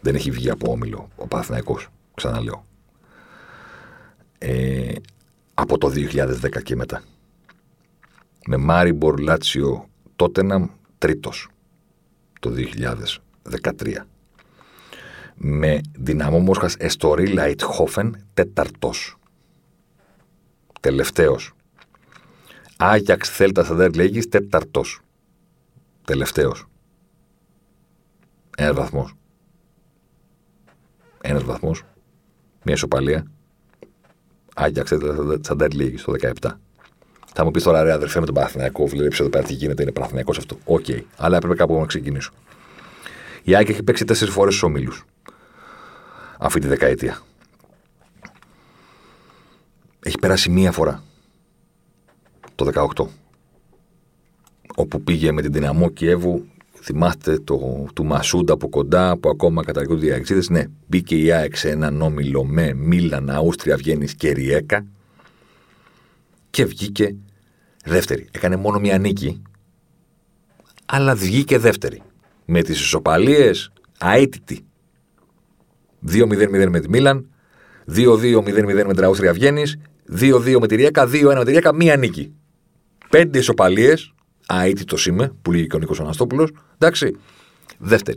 Δεν έχει βγει από όμιλο ο Παναθηναϊκός, ξαναλέω. Από το 2010 και μετά. Με Μάριμπορ, Λάτσιο, Τότεναμ, 3ος το 2013. Με Δυναμό Μόσχας, Εστορί, Λαϊτχόφεν, 4ος. Τελευταίος. Άγιαξ, Θέλτα, Σαντέρ, Λέγης, 4ος. Τελευταίος. 1 βαθμός. 1 βαθμός. Μια ισοπαλία. Άγιαξ, Σαντέρ, Λέγης, το 17. Θα μου πει τώρα, ρε αδερφέ, με τον Παναθηναϊκό, βλέπει εδώ πέρα τι γίνεται, είναι Παναθηναϊκός αυτό. Οκ. Αλλά έπρεπε κάπου να ξεκινήσω. Η ΑΕΚ έχει παίξει 4 φορές στους ομίλους αυτή τη δεκαετία. Έχει περάσει 1 φορά. Το 18. Όπου πήγε με την Δυναμό Κιέβου, θυμάστε του Μασούντα από κοντά, που ακόμα καταργούνται οι αεξίδες. Ναι, μπήκε η ΑΕΚ σε έναν όμιλο με Μίλαν, Αούστρια, Βιέννη και Ριέκα και βγήκε 2η. Έκανε μόνο 1 νίκη, αλλά βγήκε 2η. Με τις ισοπαλίες αίτητη. 2-0-0 με τη Μίλαν, 2-2-0-0 με την Αούστρια Βιέννη, 2-2 με τη Ριέκα, 2-1 με τη Ριέκα, 1 νίκη. 5 ισοπαλίες, αίτητος είμαι, που λέγει και ο Νίκος Αναστόπουλος, εντάξει, 2η.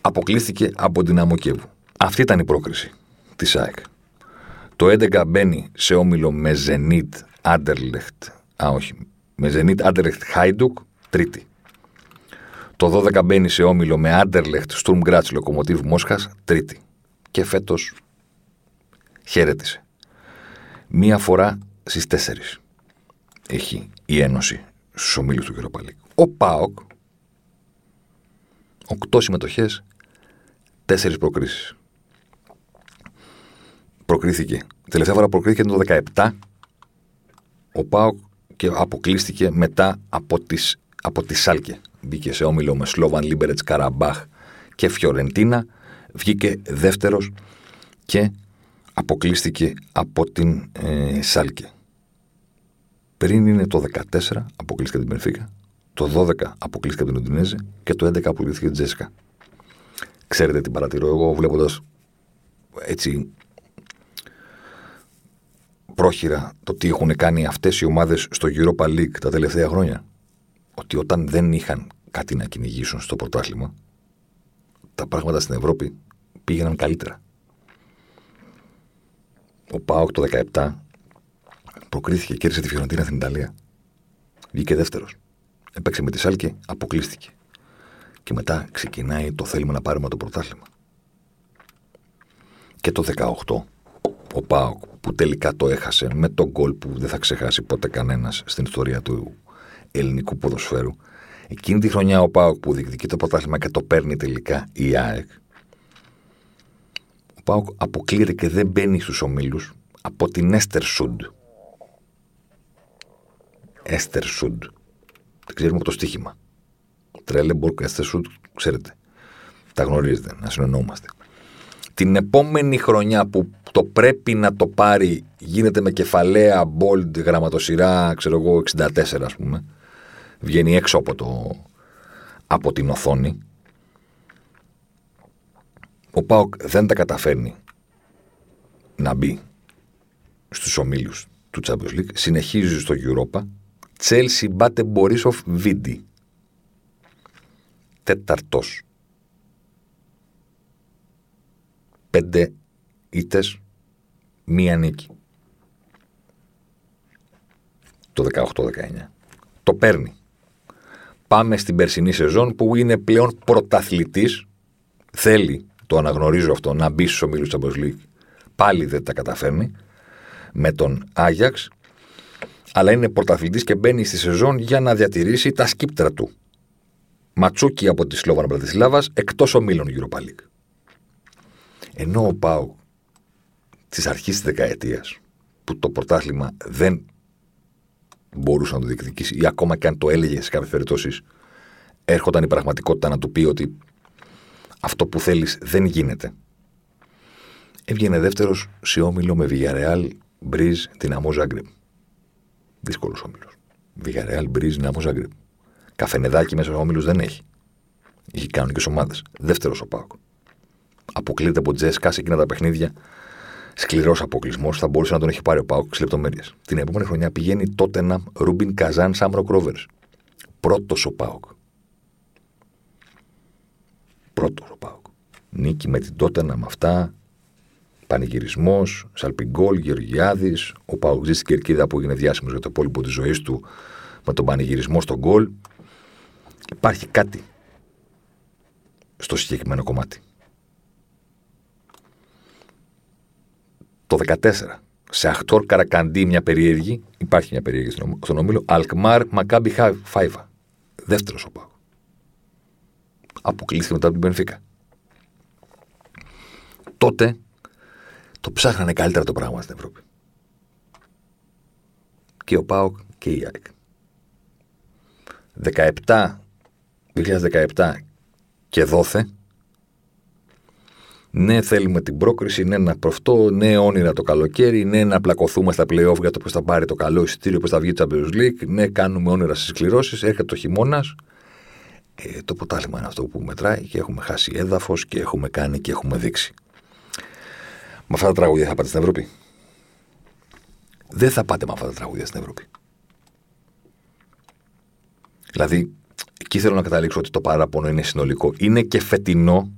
Αποκλείστηκε από την Δυναμό Κιέβου. Αυτή ήταν η πρόκριση της ΑΕΚ. Το 11 μπαίνει σε όμιλο με Zenit Anderlecht, με Zenit Anderlecht Hajduk, 3η. Το 12 μπαίνει σε όμιλο με Anderlecht Sturm Graz Lokomotiv Μόσχας, 3η. Και φέτος χαιρέτησε. 1 φορά στις 4 έχει η Ένωση στους ομίλους του Europa League. Ο ΠΑΟΚ, 8 συμμετοχές, 4 προκρίσεις. Προκρίθηκε. Τελευταία φορά προκρίθηκε το 17. Ο ΠΑΟΚ και αποκλείστηκε μετά από τη Σάλκε. Μπήκε σε όμιλο με Σλόβαν, Λίμπερετς, Καραμπάχ και Φιωρεντίνα. Βγήκε 2ος και αποκλείστηκε από την Σάλκε. Πριν είναι το 14, αποκλείστηκε την Μπενφίκα, το 12 αποκλείστηκε την Ουντινέζε και το 11 αποκλείστηκε την Τζέσικα. Ξέρετε τι παρατηρώ εγώ βλέποντας έτσι πρόχειρα το τι έχουν κάνει αυτές οι ομάδες στο Europa League τα τελευταία χρόνια? Ότι όταν δεν είχαν κάτι να κυνηγήσουν στο πρωτάθλημα, τα πράγματα στην Ευρώπη πήγαιναν καλύτερα. Ο ΠΑΟΚ το 17 προκρίθηκε και κέρδισε τη Φιωρεντίνα στην Ιταλία. Βγήκε 2ος. Έπαιξε με τη Σάλκε, αποκλείστηκε. Και μετά ξεκινάει το θέλουμε να πάρουμε το πρωτάθλημα. Και το 18, ο ΠΑΟΚ που τελικά το έχασε με τον γκολ που δεν θα ξεχάσει ποτέ κανένας στην ιστορία του ελληνικού ποδοσφαίρου. Εκείνη τη χρονιά ο ΠΑΟΚ που διεκδικεί το πρωτάθλημα και το παίρνει τελικά η ΑΕΚ. Ο ΠΑΟΚ αποκλείεται και δεν μπαίνει στους ομίλους από την Έστερσουντ. Δεν ξέρουμε από το στοίχημα. Τρέλεμπορκ, Έστερσουντ, ξέρετε. Τα γνωρίζετε, να συνεννοούμαστε. Την επόμενη χρονιά που το πρέπει να το πάρει γίνεται με κεφαλαία, bold, γραμματοσυρά, ξέρω εγώ, 64 ας πούμε. Βγαίνει έξω από την οθόνη. Ο ΠΑΟΚ δεν τα καταφέρνει να μπει στους ομίλους του Champions League. Συνεχίζει στο Europa. Chelsea μπάτε Μπορίσοφ Βίντι. Τέταρτος. 5 ήττες, 1 νίκη. Το 18-19. Το παίρνει. Πάμε στην περσινή σεζόν που είναι πλέον πρωταθλητής. Θέλει, το αναγνωρίζω αυτό, να μπει στους ομίλους Champions League. Πάλι δεν τα καταφέρνει με τον Άγιαξ, αλλά είναι πρωταθλητής και μπαίνει στη σεζόν για να διατηρήσει τα σκύπτρα του. Ματσούκι από τη Σλόβαν Μπρατισλάβας, εκτός ομίλων Europa League. Ενώ ο ΠΑΟΚ της αρχής της δεκαετίας, που το πρωτάθλημα δεν μπορούσε να το διεκδικήσει ή ακόμα και αν το έλεγε σε κάποιες περιπτώσεις, έρχονταν η πραγματικότητα να του πει ότι αυτό που θέλεις δεν γίνεται. Έβγαινε δεύτερος σε όμιλο με Villarreal, Μπρίζ, Δυναμό Ζάγκρεπ. Δύσκολος όμιλος. Villarreal, Μπρίζ, Δυναμό Ζάγκρεπ. Καφενεδάκι μέσα στους όμιλους δεν έχει. Είχε κανονικές ομάδες. Δεύτερος ο ΠΑΟΚ. Αποκλείται από Τζέσκα σε εκείνα τα παιχνίδια. Σκληρός αποκλεισμός. Θα μπορούσε να τον έχει πάρει ο ΠΑΟΚ στις λεπτομέρειες. Την επόμενη χρονιά πηγαίνει Τότεναμ, Ρούμπιν Καζάν, Σάμροκ Ρόβερς. Πρώτος ο ΠΑΟΚ. Πρώτος ο ΠΑΟΚ. Νίκη με την Τότεναμ αυτά. Πανηγυρισμός, Σαλπιγκόλ, Γεωργιάδης. Ο Παοκτζής στην κερκίδα που έγινε διάσημος για το υπόλοιπο της ζωής του με τον πανηγυρισμό στον γκολ. Υπάρχει κάτι στο συγκεκριμένο κομμάτι. Το 14, σε Αχτόρ Καρακαντή μια περίεργη, υπάρχει μια περίεργη στον ομίλο, Αλκμάρ Μακάμπι Χάιφα. Δεύτερος ο Παοκτζής. Αποκλείστηκε μετά από την Μπενφίκα. Τότε το ψάχνανε καλύτερα το πράγμα στην Ευρώπη. Και ο ΠΑΟΚ και η ΑΕΚ. 2017 και δόθε. Ναι, θέλουμε την πρόκριση, ναι, να προφτώ, ναι, όνειρα το καλοκαίρι, ναι, να πλακωθούμε στα play-off για το πώς θα πάρει το καλό εισιτήριο, πώς θα βγει το Champions League, ναι, κάνουμε όνειρα στις σκληρώσεις, έρχεται το χειμώνας. Το ποτάλημα είναι αυτό που μετράει και έχουμε χάσει έδαφος και έχουμε κάνει και έχουμε δείξει. Με αυτά τα τραγούδια θα πάτε στην Ευρώπη. Δεν θα πάτε με αυτά τα τραγούδια στην Ευρώπη. Δηλαδή, εκεί θέλω να καταλήξω ότι το παράπονο είναι συνολικό. Είναι και φετινό,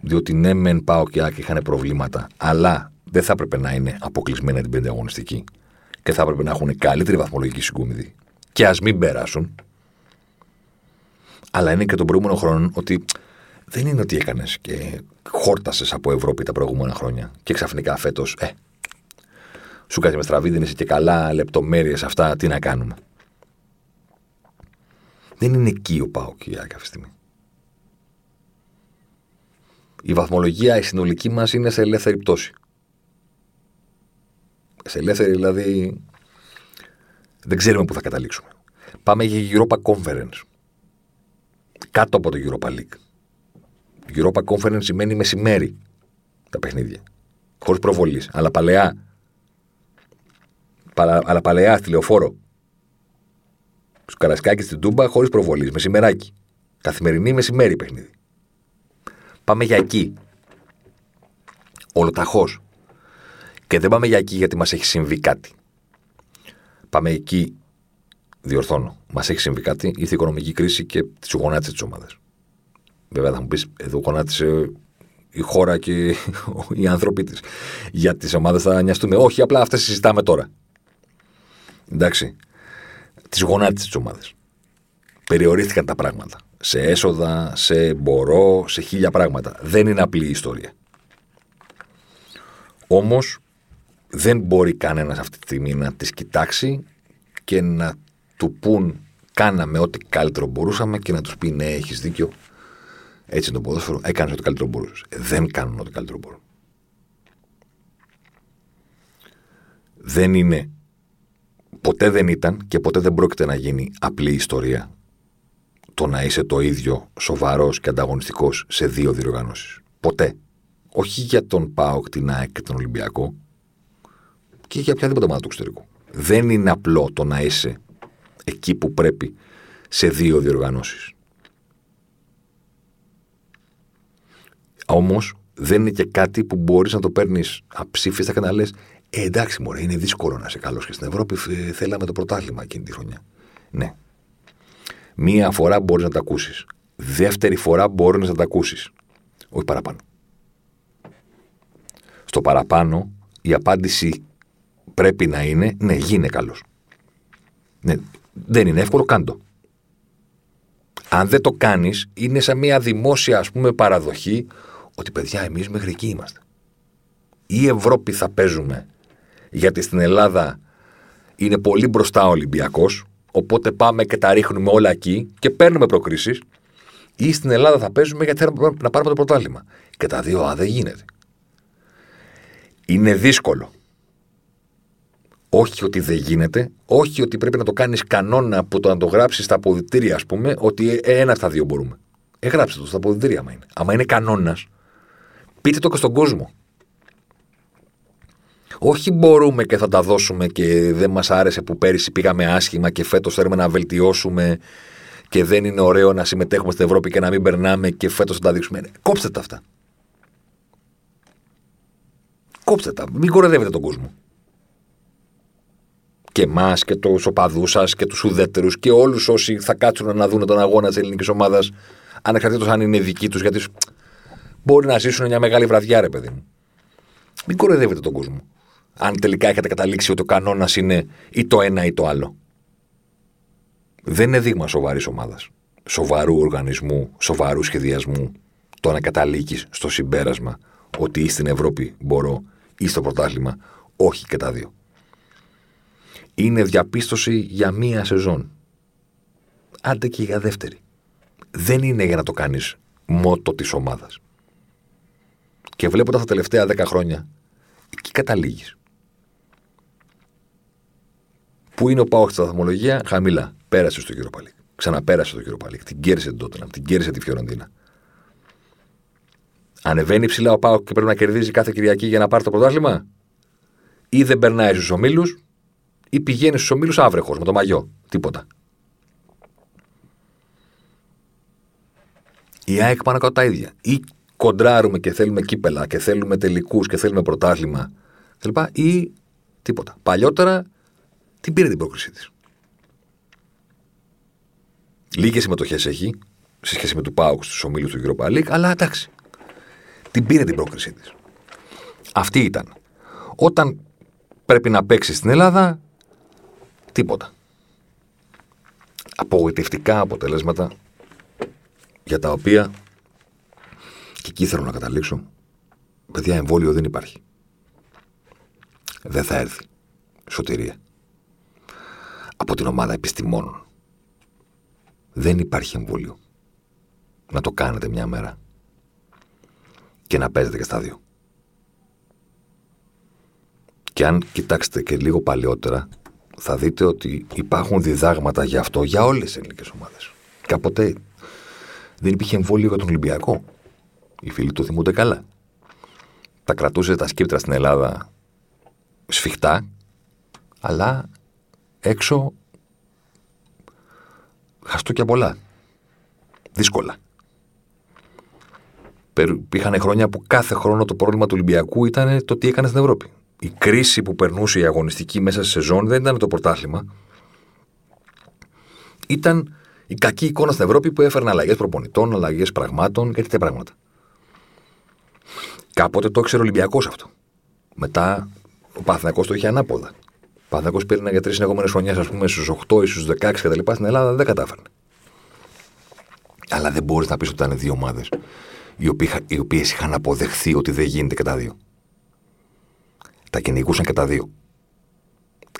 διότι ναι, μεν πάω και Άκη είχαν προβλήματα, αλλά δεν θα έπρεπε να είναι αποκλεισμένα την πέντε αγωνιστική και θα έπρεπε να έχουν καλύτερη βαθμολογική συγκούμιδη. Και ας μην περάσουν. Αλλά είναι και των προηγούμενων χρόνων ότι δεν είναι ότι έκανες και χόρτασες από Ευρώπη τα προηγούμενα χρόνια και ξαφνικά φέτος, σου κάτσε με στραβή, δεν είσαι και καλά, λεπτομέρειες αυτά, τι να κάνουμε. Δεν είναι εκεί ο ΠΑΟΚ για κάποια στιγμή. Η βαθμολογία, η συνολική μας είναι σε ελεύθερη πτώση. Σε ελεύθερη δηλαδή, δεν ξέρουμε πού θα καταλήξουμε. Πάμε για Europa Conference. Κάτω από το Europa League. Europa Conference σημαίνει μεσημέρι τα παιχνίδια. Χωρίς προβολής, αλλά παλαιά. Αλλά παλαιά στη λεωφόρο. Στους Καρασκάκη στην Τούμπα, χωρίς προβολής, μεσημεράκι. Καθημερινή μεσημέρι παιχνίδι. Πάμε για εκεί. Ολοταχώς. Και δεν πάμε για εκεί γιατί μας έχει συμβεί κάτι. Πάμε εκεί, διορθώνω. Μας έχει συμβεί κάτι, ήρθε η οικονομική κρίση και τις γονάτισε τις ομάδες. Βέβαια θα μου πεις, εδώ γονάτισε η χώρα και οι άνθρωποι της. Για τις ομάδες θα νοιαστούμε. Όχι, απλά αυτές συζητάμε τώρα. Εντάξει. Τις γονάτισε τις ομάδες. Περιορίστηκαν τα πράγματα. σε έσοδα, σε μπορώ, σε χίλια πράγματα. Δεν είναι απλή η ιστορία. Όμως δεν μπορεί κανένας αυτή τη στιγμή να τις κοιτάξει και να του πούν κάναμε ό,τι καλύτερο μπορούσαμε και να τους πει ναι, έχεις δίκιο, έτσι είναι το ποδόσφαιρο, έκανες ό,τι καλύτερο μπορούσες. Δεν κάνουν ό,τι καλύτερο μπορούν. Δεν είναι, ποτέ δεν ήταν και ποτέ δεν πρόκειται να γίνει απλή ιστορία το να είσαι το ίδιο σοβαρός και ανταγωνιστικός σε δύο διοργανώσεις. Ποτέ. Όχι για τον ΠΑΟΚ, την ΑΕΚ και τον Ολυμπιακό, και για οποιαδήποτε ομάδα του εξωτερικού. Δεν είναι απλό το να είσαι εκεί που πρέπει σε δύο διοργανώσεις. Όμως δεν είναι και κάτι που μπορείς να το παίρνεις αψήφιστα και να λες εντάξει μωρέ, είναι δύσκολο να είσαι καλός και στην Ευρώπη θέλαμε το πρωτάθλημα εκείνη τη χρονιά. Ναι. Μία φορά μπορείς να τα ακούσεις. Δεύτερη φορά μπορείς να τα ακούσεις. Όχι παραπάνω. Στο παραπάνω η απάντηση πρέπει να είναι ναι, γίνε καλός. Ναι, δεν είναι εύκολο, κάντο. Αν δεν το κάνεις, είναι σαν μια δημόσια ας πούμε παραδοχή ότι παιδιά εμείς μέχρι εκεί είμαστε. Η Ευρώπη θα παίζουμε, γιατί στην Ελλάδα είναι πολύ μπροστά ο Ολυμπιακός, οπότε πάμε και τα ρίχνουμε όλα εκεί και παίρνουμε προκρίσεις, ή στην Ελλάδα θα παίζουμε γιατί θέλουμε να πάρουμε το πρωτάθλημα. Και τα δύο δεν γίνεται. Είναι δύσκολο. Όχι ότι δεν γίνεται, όχι ότι πρέπει να το κάνεις κανόνα που το να το γράψεις στα αποδυτήρια, ας πούμε, ότι ένα στα δύο μπορούμε. Γράψτε το στα αποδυτήρια, άμα είναι. Άμα είναι κανόνας, πείτε το και στον κόσμο. Όχι μπορούμε και θα τα δώσουμε και δεν μας άρεσε που πέρυσι πήγαμε άσχημα και φέτος θέλουμε να βελτιώσουμε και δεν είναι ωραίο να συμμετέχουμε στην Ευρώπη και να μην περνάμε και φέτος θα τα δείξουμε. Κόψτε τα αυτά. Κόψτε τα. Μην κοροϊδεύετε τον κόσμο. Και εμάς και τους οπαδούς σας και τους ουδέτερους και όλους όσοι θα κάτσουν να δουν τον αγώνα της ελληνικής ομάδας, ανεξαρτήτως αν είναι δικοί τους, γιατί μπορεί να ζήσουν μια μεγάλη βραδιά, ρε παιδί μου. Μην κοροϊδεύετε τον κόσμο. Αν τελικά έχετε καταλήξει ότι ο κανόνας είναι ή το ένα ή το άλλο. Δεν είναι δείγμα σοβαρής ομάδας, σοβαρού οργανισμού, σοβαρού σχεδιασμού το να καταλήγεις στο συμπέρασμα ότι ή στην Ευρώπη μπορώ ή στο πρωτάθλημα, όχι και τα δύο. Είναι διαπίστωση για μία σεζόν. Άντε και για δεύτερη. Δεν είναι για να το κάνεις μότο της ομάδας. Και βλέποντας τα τελευταία 10 χρόνια, εκεί καταλήγεις. Πού είναι ο ΠΑΟΚ στη βαθμολογία? Χαμηλά. Πέρασε στο Europa League. Ξαναπέρασε στο Europa League. Την κέρδισε την Τότεναμ. Την κέρδισε τη Φιωρεντίνα. Ανεβαίνει ψηλά ο ΠΑΟΚ και πρέπει να κερδίζει κάθε Κυριακή για να πάρει το πρωτάθλημα. Ή δεν περνάει στους ομίλους, ή πηγαίνει στους ομίλους άβρεχος με το μαγιό. Τίποτα. Η ΑΕΚ πάνω κάτω τα ίδια. Ή κοντράρουμε και θέλουμε κύπελα και θέλουμε τελικούς και θέλουμε πρωτάθλημα κλπ. Ή τίποτα. Παλιότερα την πήρε την πρόκρισή της. Λίγες συμμετοχές έχει σε σχέση με του ΠΑΟΚ στους ομίλους του Europa League, αλλά εντάξει. Την πήρε την πρόκρισή της. Αυτή ήταν. Όταν πρέπει να παίξει στην Ελλάδα, τίποτα. Απογοητευτικά αποτελέσματα για τα οποία, και εκεί θέλω να καταλήξω, παιδιά, εμβόλιο δεν υπάρχει. Δεν θα έρθει σωτηρία από την ομάδα επιστημόνων. Δεν υπάρχει εμβόλιο. Να το κάνετε μια μέρα και να παίζετε και στα δύο. Και αν κοιτάξετε και λίγο παλιότερα, θα δείτε ότι υπάρχουν διδάγματα για αυτό για όλες τις ελληνικές ομάδες. Κάποτε δεν υπήρχε εμβόλιο για τον Ολυμπιακό. Οι φίλοι το θυμούνται καλά. Τα κρατούσε τα σκύπτρα στην Ελλάδα σφιχτά, αλλά έξω χαστούκια πολλά. Δύσκολα. Υπήρχαν χρόνια που κάθε χρόνο το πρόβλημα του Ολυμπιακού ήταν το τι έκανε στην Ευρώπη. Η κρίση που περνούσε η αγωνιστική μέσα στη σεζόν δεν ήταν το πρωτάθλημα. Ήταν η κακή εικόνα στην Ευρώπη που έφερνε αλλαγές προπονητών, αλλαγές πραγμάτων και τέτοια πράγματα. Κάποτε το ήξερε ο Ολυμπιακός αυτό. Μετά ο Παναθηναϊκός το είχε ανάποδα. Ο Παναθηναϊκός πήρνε για 3 συνεχόμενες χρονιές, ας πούμε, στους 8 ή στους 16 κτλ. Στην Ελλάδα δεν κατάφερνε. αλλά δεν μπορείς να πεις ότι ήταν δύο ομάδες οι οποίες είχαν αποδεχθεί ότι δεν γίνεται κατά δύο. Τα κυνηγούσαν κατά δύο.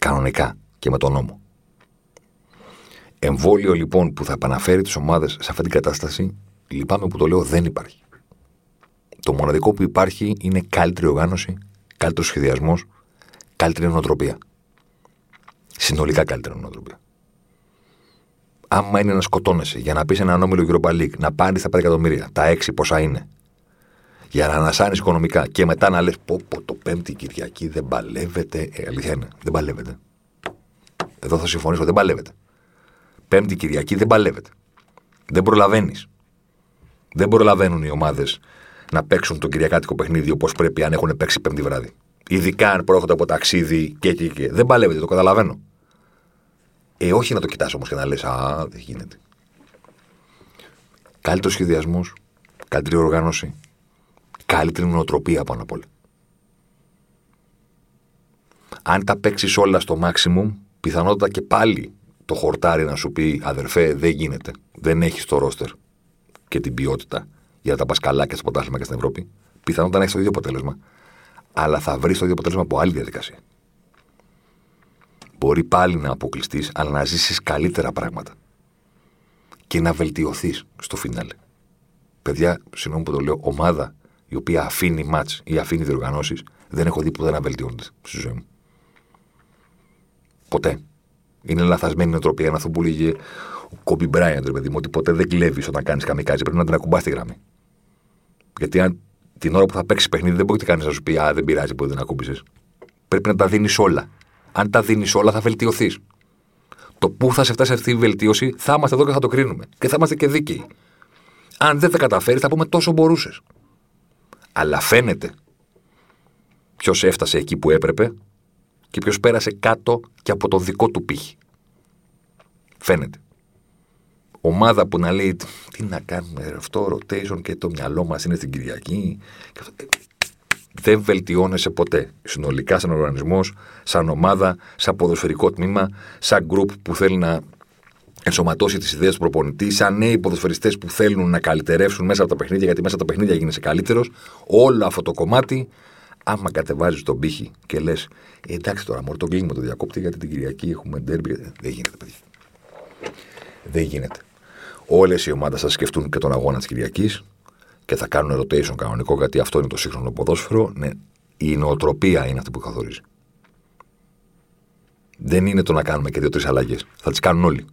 Κανονικά και με τον νόμο. Εμβόλιο λοιπόν που θα επαναφέρει τις ομάδες σε αυτή την κατάσταση, λυπάμαι που το λέω, δεν υπάρχει. Το μοναδικό που υπάρχει είναι καλύτερη οργάνωση, καλύτερο σχεδιασμός, καλύτερη νοοτροπία. Συνολικά καλύτερη νοοτροπία. Άμα είναι να σκοτώνεσαι για να πεις έναν όμιλο Europa League, να πάρεις τα 5 εκατομμύρια, τα 6 πόσα είναι, για να ανασάνεις οικονομικά και μετά να λες πω το Πέμπτη Κυριακή δεν παλεύεται. Αλήθεια είναι, δεν παλεύεται. Εδώ θα συμφωνήσω, δεν παλεύεται. Πέμπτη Κυριακή δεν παλεύεται. Δεν προλαβαίνεις. Δεν προλαβαίνουν οι ομάδες να παίξουν το κυριακάτικο παιχνίδι όπως πρέπει αν έχουν παίξει Πέμπτη βράδυ. Ειδικά αν προέρχονται από ταξίδι και. Δεν παλεύεται, το καταλαβαίνω. Όχι να το κοιτάς όμως και να λες α, δεν γίνεται. Καλύτερος σχεδιασμός, καλύτερη οργάνωση, καλύτερη νοοτροπία πάνω απ' όλα. Αν τα παίξεις όλα στο maximum, πιθανότατα και πάλι το χορτάρι να σου πει αδερφέ, δεν γίνεται. Δεν έχεις το ρόστερ και την ποιότητα για να τα πας καλά και στο πρωτάθλημα και στην Ευρώπη. Πιθανότατα να έχεις το ίδιο αποτέλεσμα. Αλλά θα βρεις το ίδιο αποτέλεσμα από άλλη διαδικασία. Μπορεί πάλι να αποκλειστείς, αλλά να ζήσεις καλύτερα πράγματα. Και να βελτιωθείς στο φινάλε. Παιδιά, συγγνώμη που το λέω, ομάδα η οποία αφήνει μάτς ή αφήνει διοργανώσεις, δεν έχω δει ποτέ να βελτιώνεται στη ζωή μου. Ποτέ. Είναι λαθασμένη νοοτροπία. Ένα αυτό που λέγε ο Κόμπι Μπράιαντ, ρε παιδί μου, ότι ποτέ δεν κλέβεις όταν κάνεις καμικάζι. Πρέπει να την ακουμπάς τη γραμμή. Γιατί αν την ώρα που θα παίξεις παιχνίδι, δεν μπορεί κανείς να σου πει α, δεν πειράζει που δεν ακούμπησες. Πρέπει να τα δίνεις όλα. Αν τα δίνεις όλα, θα βελτιωθείς. Το πού θα σε φτάσει αυτή η βελτίωση, θα είμαστε εδώ και θα το κρίνουμε. Και θα είμαστε και δίκαιοι. Αν δεν τα καταφέρεις, θα πούμε τόσο μπορούσες. Αλλά φαίνεται ποιος έφτασε εκεί που έπρεπε και ποιος πέρασε κάτω και από το δικό του πύχη. Φαίνεται. Ομάδα που να λέει τι να κάνουμε, αυτό rotation και το μυαλό μας είναι στην Κυριακή. Δεν βελτιώνεσαι ποτέ. Συνολικά σαν οργανισμός, σαν ομάδα, σαν ποδοσφαιρικό τμήμα, σαν group που θέλει να ενσωματώσει τις ιδέες του προπονητή, σαν νέοι ποδοσφαιριστές που θέλουν να καλυτερεύσουν μέσα από τα παιχνίδια, γιατί μέσα από τα παιχνίδια γίνεσαι καλύτερος. Όλο αυτό το κομμάτι, άμα κατεβάζεις τον πύχη και λες εντάξει τώρα, μωρέ, τον κλείνουμε το διακόπτη, γιατί την Κυριακή έχουμε ντέρμπι. Δεν γίνεται, παιδιά. Δεν γίνεται. Όλες οι ομάδες θα σκεφτούν και τον αγώνα της Κυριακής και θα κάνουν rotation κανονικό, γιατί αυτό είναι το σύγχρονο ποδόσφαιρο. Ναι, η νοοτροπία είναι αυτή που καθορίζει. Δεν είναι το να κάνουμε και δύο-τρεις αλλαγές. Θα τις κάνουν όλοι.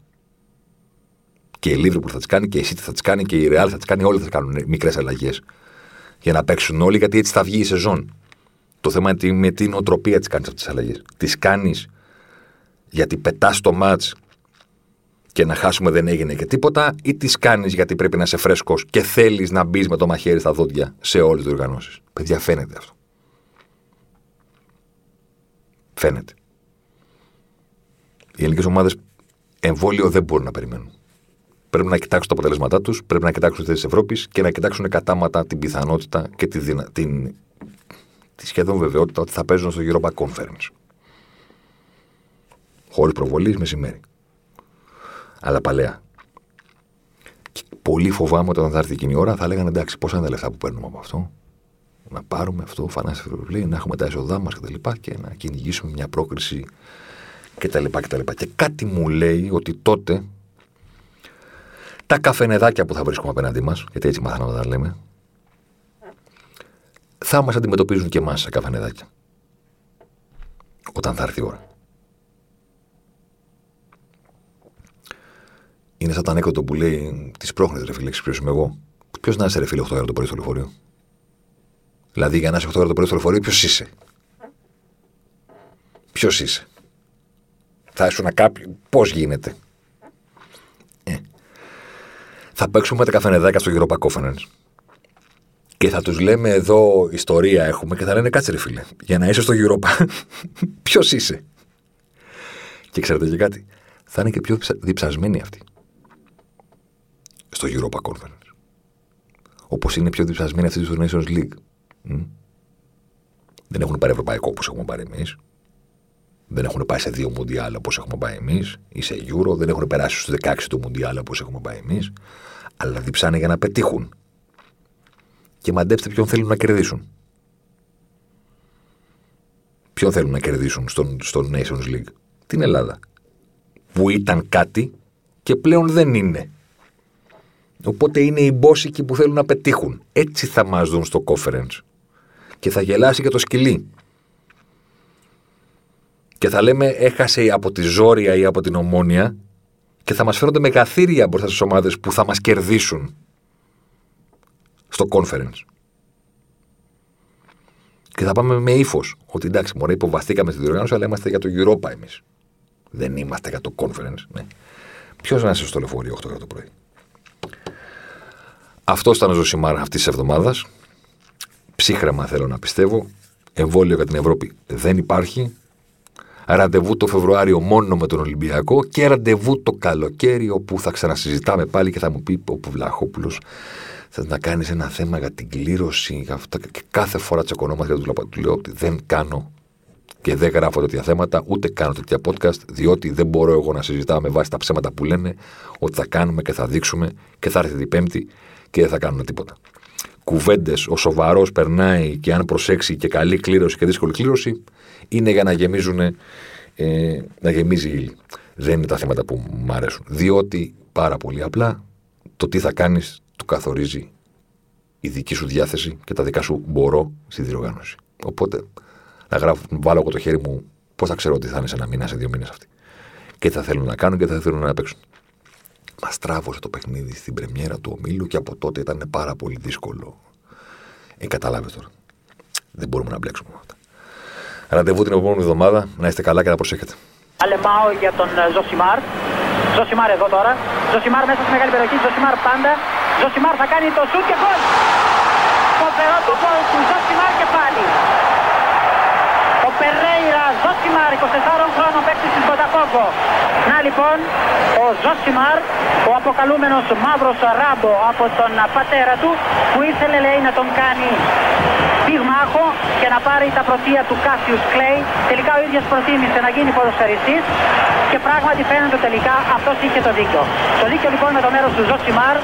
Και η Λίβερπουλ θα τις κάνει, και η Σίτι θα τις κάνει, και η Ρεάλ θα τις κάνει. Όλοι θα κάνουν μικρές αλλαγές. Για να παίξουν όλοι, γιατί έτσι θα βγει η σεζόν. Το θέμα είναι με τι νοοτροπία τις κάνεις αυτές τις αλλαγές. Τις κάνεις γιατί πετάς το μάτς και να χάσουμε δεν έγινε και τίποτα, ή τις κάνεις γιατί πρέπει να είσαι φρέσκος και θέλεις να μπεις με το μαχαίρι στα δόντια σε όλες τις οργανώσεις. Παιδιά, φαίνεται αυτό. Φαίνεται. Οι ελληνικές ομάδες εμβόλιο δεν μπορούν να περιμένουν. Πρέπει να κοιτάξουν τα αποτελέσματά τους, πρέπει να κοιτάξουν τις θέσεις της Ευρώπης και να κοιτάξουν κατάματα την πιθανότητα και τη σχεδόν βεβαιότητα ότι θα παίζουν στο Europa Conference. Χωρίς προβολής, μεσημέρι. Αλλά παλαιά. Και πολύ φοβάμαι ότι όταν θα έρθει εκείνη η ώρα θα λέγανε εντάξει, πόσα είναι τα λεφτά που παίρνουμε από αυτό. Να πάρουμε αυτό, φανάς ευρωβουλή, να έχουμε τα έσοδά μας κτλ. Και να κυνηγήσουμε μια πρόκριση κτλ. Και κάτι μου λέει ότι τότε τα καφενεδάκια που θα βρίσκουμε απέναντί μας, γιατί έτσι μάθαμε να τα λέμε, θα μας αντιμετωπίζουν και εμάς σαν καφενεδάκια. Όταν θα έρθει η ώρα. Είναι σαν το ανέκδοτο που λέει τις πρόχνες, ρε φίλε, ποιος είμαι εγώ. Ποιος να είσαι, ρε φίλε, 8 ώρα το πρωί στο λεωφορείο. Δηλαδή, για να είσαι 8 ώρα το πρωί στο λεωφορείο, ποιος είσαι. Ποιος είσαι. Θα ήσουν κάποιοι. Πώς γίνεται. Θα παίξουμε τα καφενεδάκια στο Europa Conference. Και θα τους λέμε εδώ ιστορία έχουμε και θα λένε κάτσε ρε φίλε, για να είσαι στο Europa, ποιος είσαι. Και ξέρετε και κάτι, θα είναι και πιο διψασμένοι αυτοί στο Europa Conference. Όπως είναι πιο διψασμένοι αυτοί στο Nations League. Δεν έχουν πάρει ευρωπαϊκό όπως έχουμε πάρει εμείς. Δεν έχουν πάει σε 2 Μουντιάλ όπως έχουμε πάει εμείς, ή σε Euro. Δεν έχουν περάσει στους 16 του Μουντιάλ όπως έχουμε πάει εμείς. αλλά διψάνε για να πετύχουν. Και μαντέψτε ποιον θέλουν να κερδίσουν. Ποιον θέλουν να κερδίσουν στο Nations League? Την Ελλάδα. Που ήταν κάτι και πλέον δεν είναι. Οπότε είναι οι μπόσικοι που θέλουν να πετύχουν. Έτσι θα μας δουν στο conference. Και θα γελάσει και το σκυλί. Και θα λέμε έχασε από τη Ζόρια ή από την Ομόνοια και θα μας φέρονται μεγαθύρια μπροστά στις ομάδες που θα μας κερδίσουν στο conference. Και θα πάμε με ύφος ότι εντάξει, μωρέ, υποβαθήκαμε στην διοργάνωση, αλλά είμαστε για το Europa εμείς. Δεν είμαστε για το conference. Ναι. Ποιος να είσαι στο λεωφορείο 8 το πρωί? Αυτό ήταν ο Ζοζιμάρ αυτής της εβδομάδας. Ψύχρεμα θέλω να πιστεύω. Εμβόλιο για την Ευρώπη δεν υπάρχει. Ραντεβού το Φεβρουάριο μόνο με τον Ολυμπιακό και ραντεβού το καλοκαίρι όπου θα ξανασυζητάμε πάλι και θα μου πει ο Βλαχόπουλος θες να κάνεις ένα θέμα για την κλήρωση για αυτά, και κάθε φορά τσακωνόμαστε για του λέω ότι δεν κάνω και δεν γράφω τέτοια θέματα, ούτε κάνω τέτοια podcast, διότι δεν μπορώ εγώ να συζητάω με βάση τα ψέματα που λένε ότι θα κάνουμε και θα δείξουμε και θα έρθει την Πέμπτη και δεν θα κάνουμε τίποτα. Κουβέντες, ο σοβαρός περνάει και αν προσέξει και καλή κλήρωση και δύσκολη κλήρωση, είναι για να γεμίζουν, να γεμίζει η ύλη. Δεν είναι τα θέματα που μου αρέσουν. Διότι πάρα πολύ απλά το τι θα κάνεις το καθορίζει η δική σου διάθεση και τα δικά σου μπορώ στη διοργάνωση. Οπότε να βάλω εγώ το χέρι μου πώς θα ξέρω τι θα είναι σε ένα μήνα, σε δύο μήνες αυτοί. Και θα θέλουν να κάνουν και θα θέλουν να παίξουν. Μας τράβωσε το παιχνίδι στην πρεμιέρα του ομίλου και από τότε ήταν πάρα πολύ δύσκολο. Καταλάβες τώρα. Δεν μπορούμε να μπλέξουμε αυτά. Ραντεβού την επόμενη εβδομάδα. Να είστε καλά και να προσέχετε. Αλεμάω για τον Ζοζιμάρ. Ζοζιμάρ εδώ τώρα. Ζοζιμάρ μέσα στη μεγάλη περιοχή. Ζοζιμάρ πάντα. Ζοζιμάρ θα κάνει το σουτ και γκολ. Φοβερό το γκολ του Ζοζιμάρ και πάλι. Ο Περέιρα Ζοζιμάρ, 24 χρόνων παίκτης της Κοτακόμπο. Να λοιπόν, ο Ζοζιμάρ, ο αποκαλούμενος μαύρος ράμπο από τον πατέρα του, που ήθελε λέει να τον κάνει πυγμάχο και να πάρει τα πρωτεία του Cassius Clay. Τελικά ο ίδιος προτίμησε να γίνει ποδοσφαιριστής και πράγματι φαίνεται τελικά αυτός είχε το δίκιο. Το δίκιο λοιπόν με το μέρος του Ζοζιμάρ.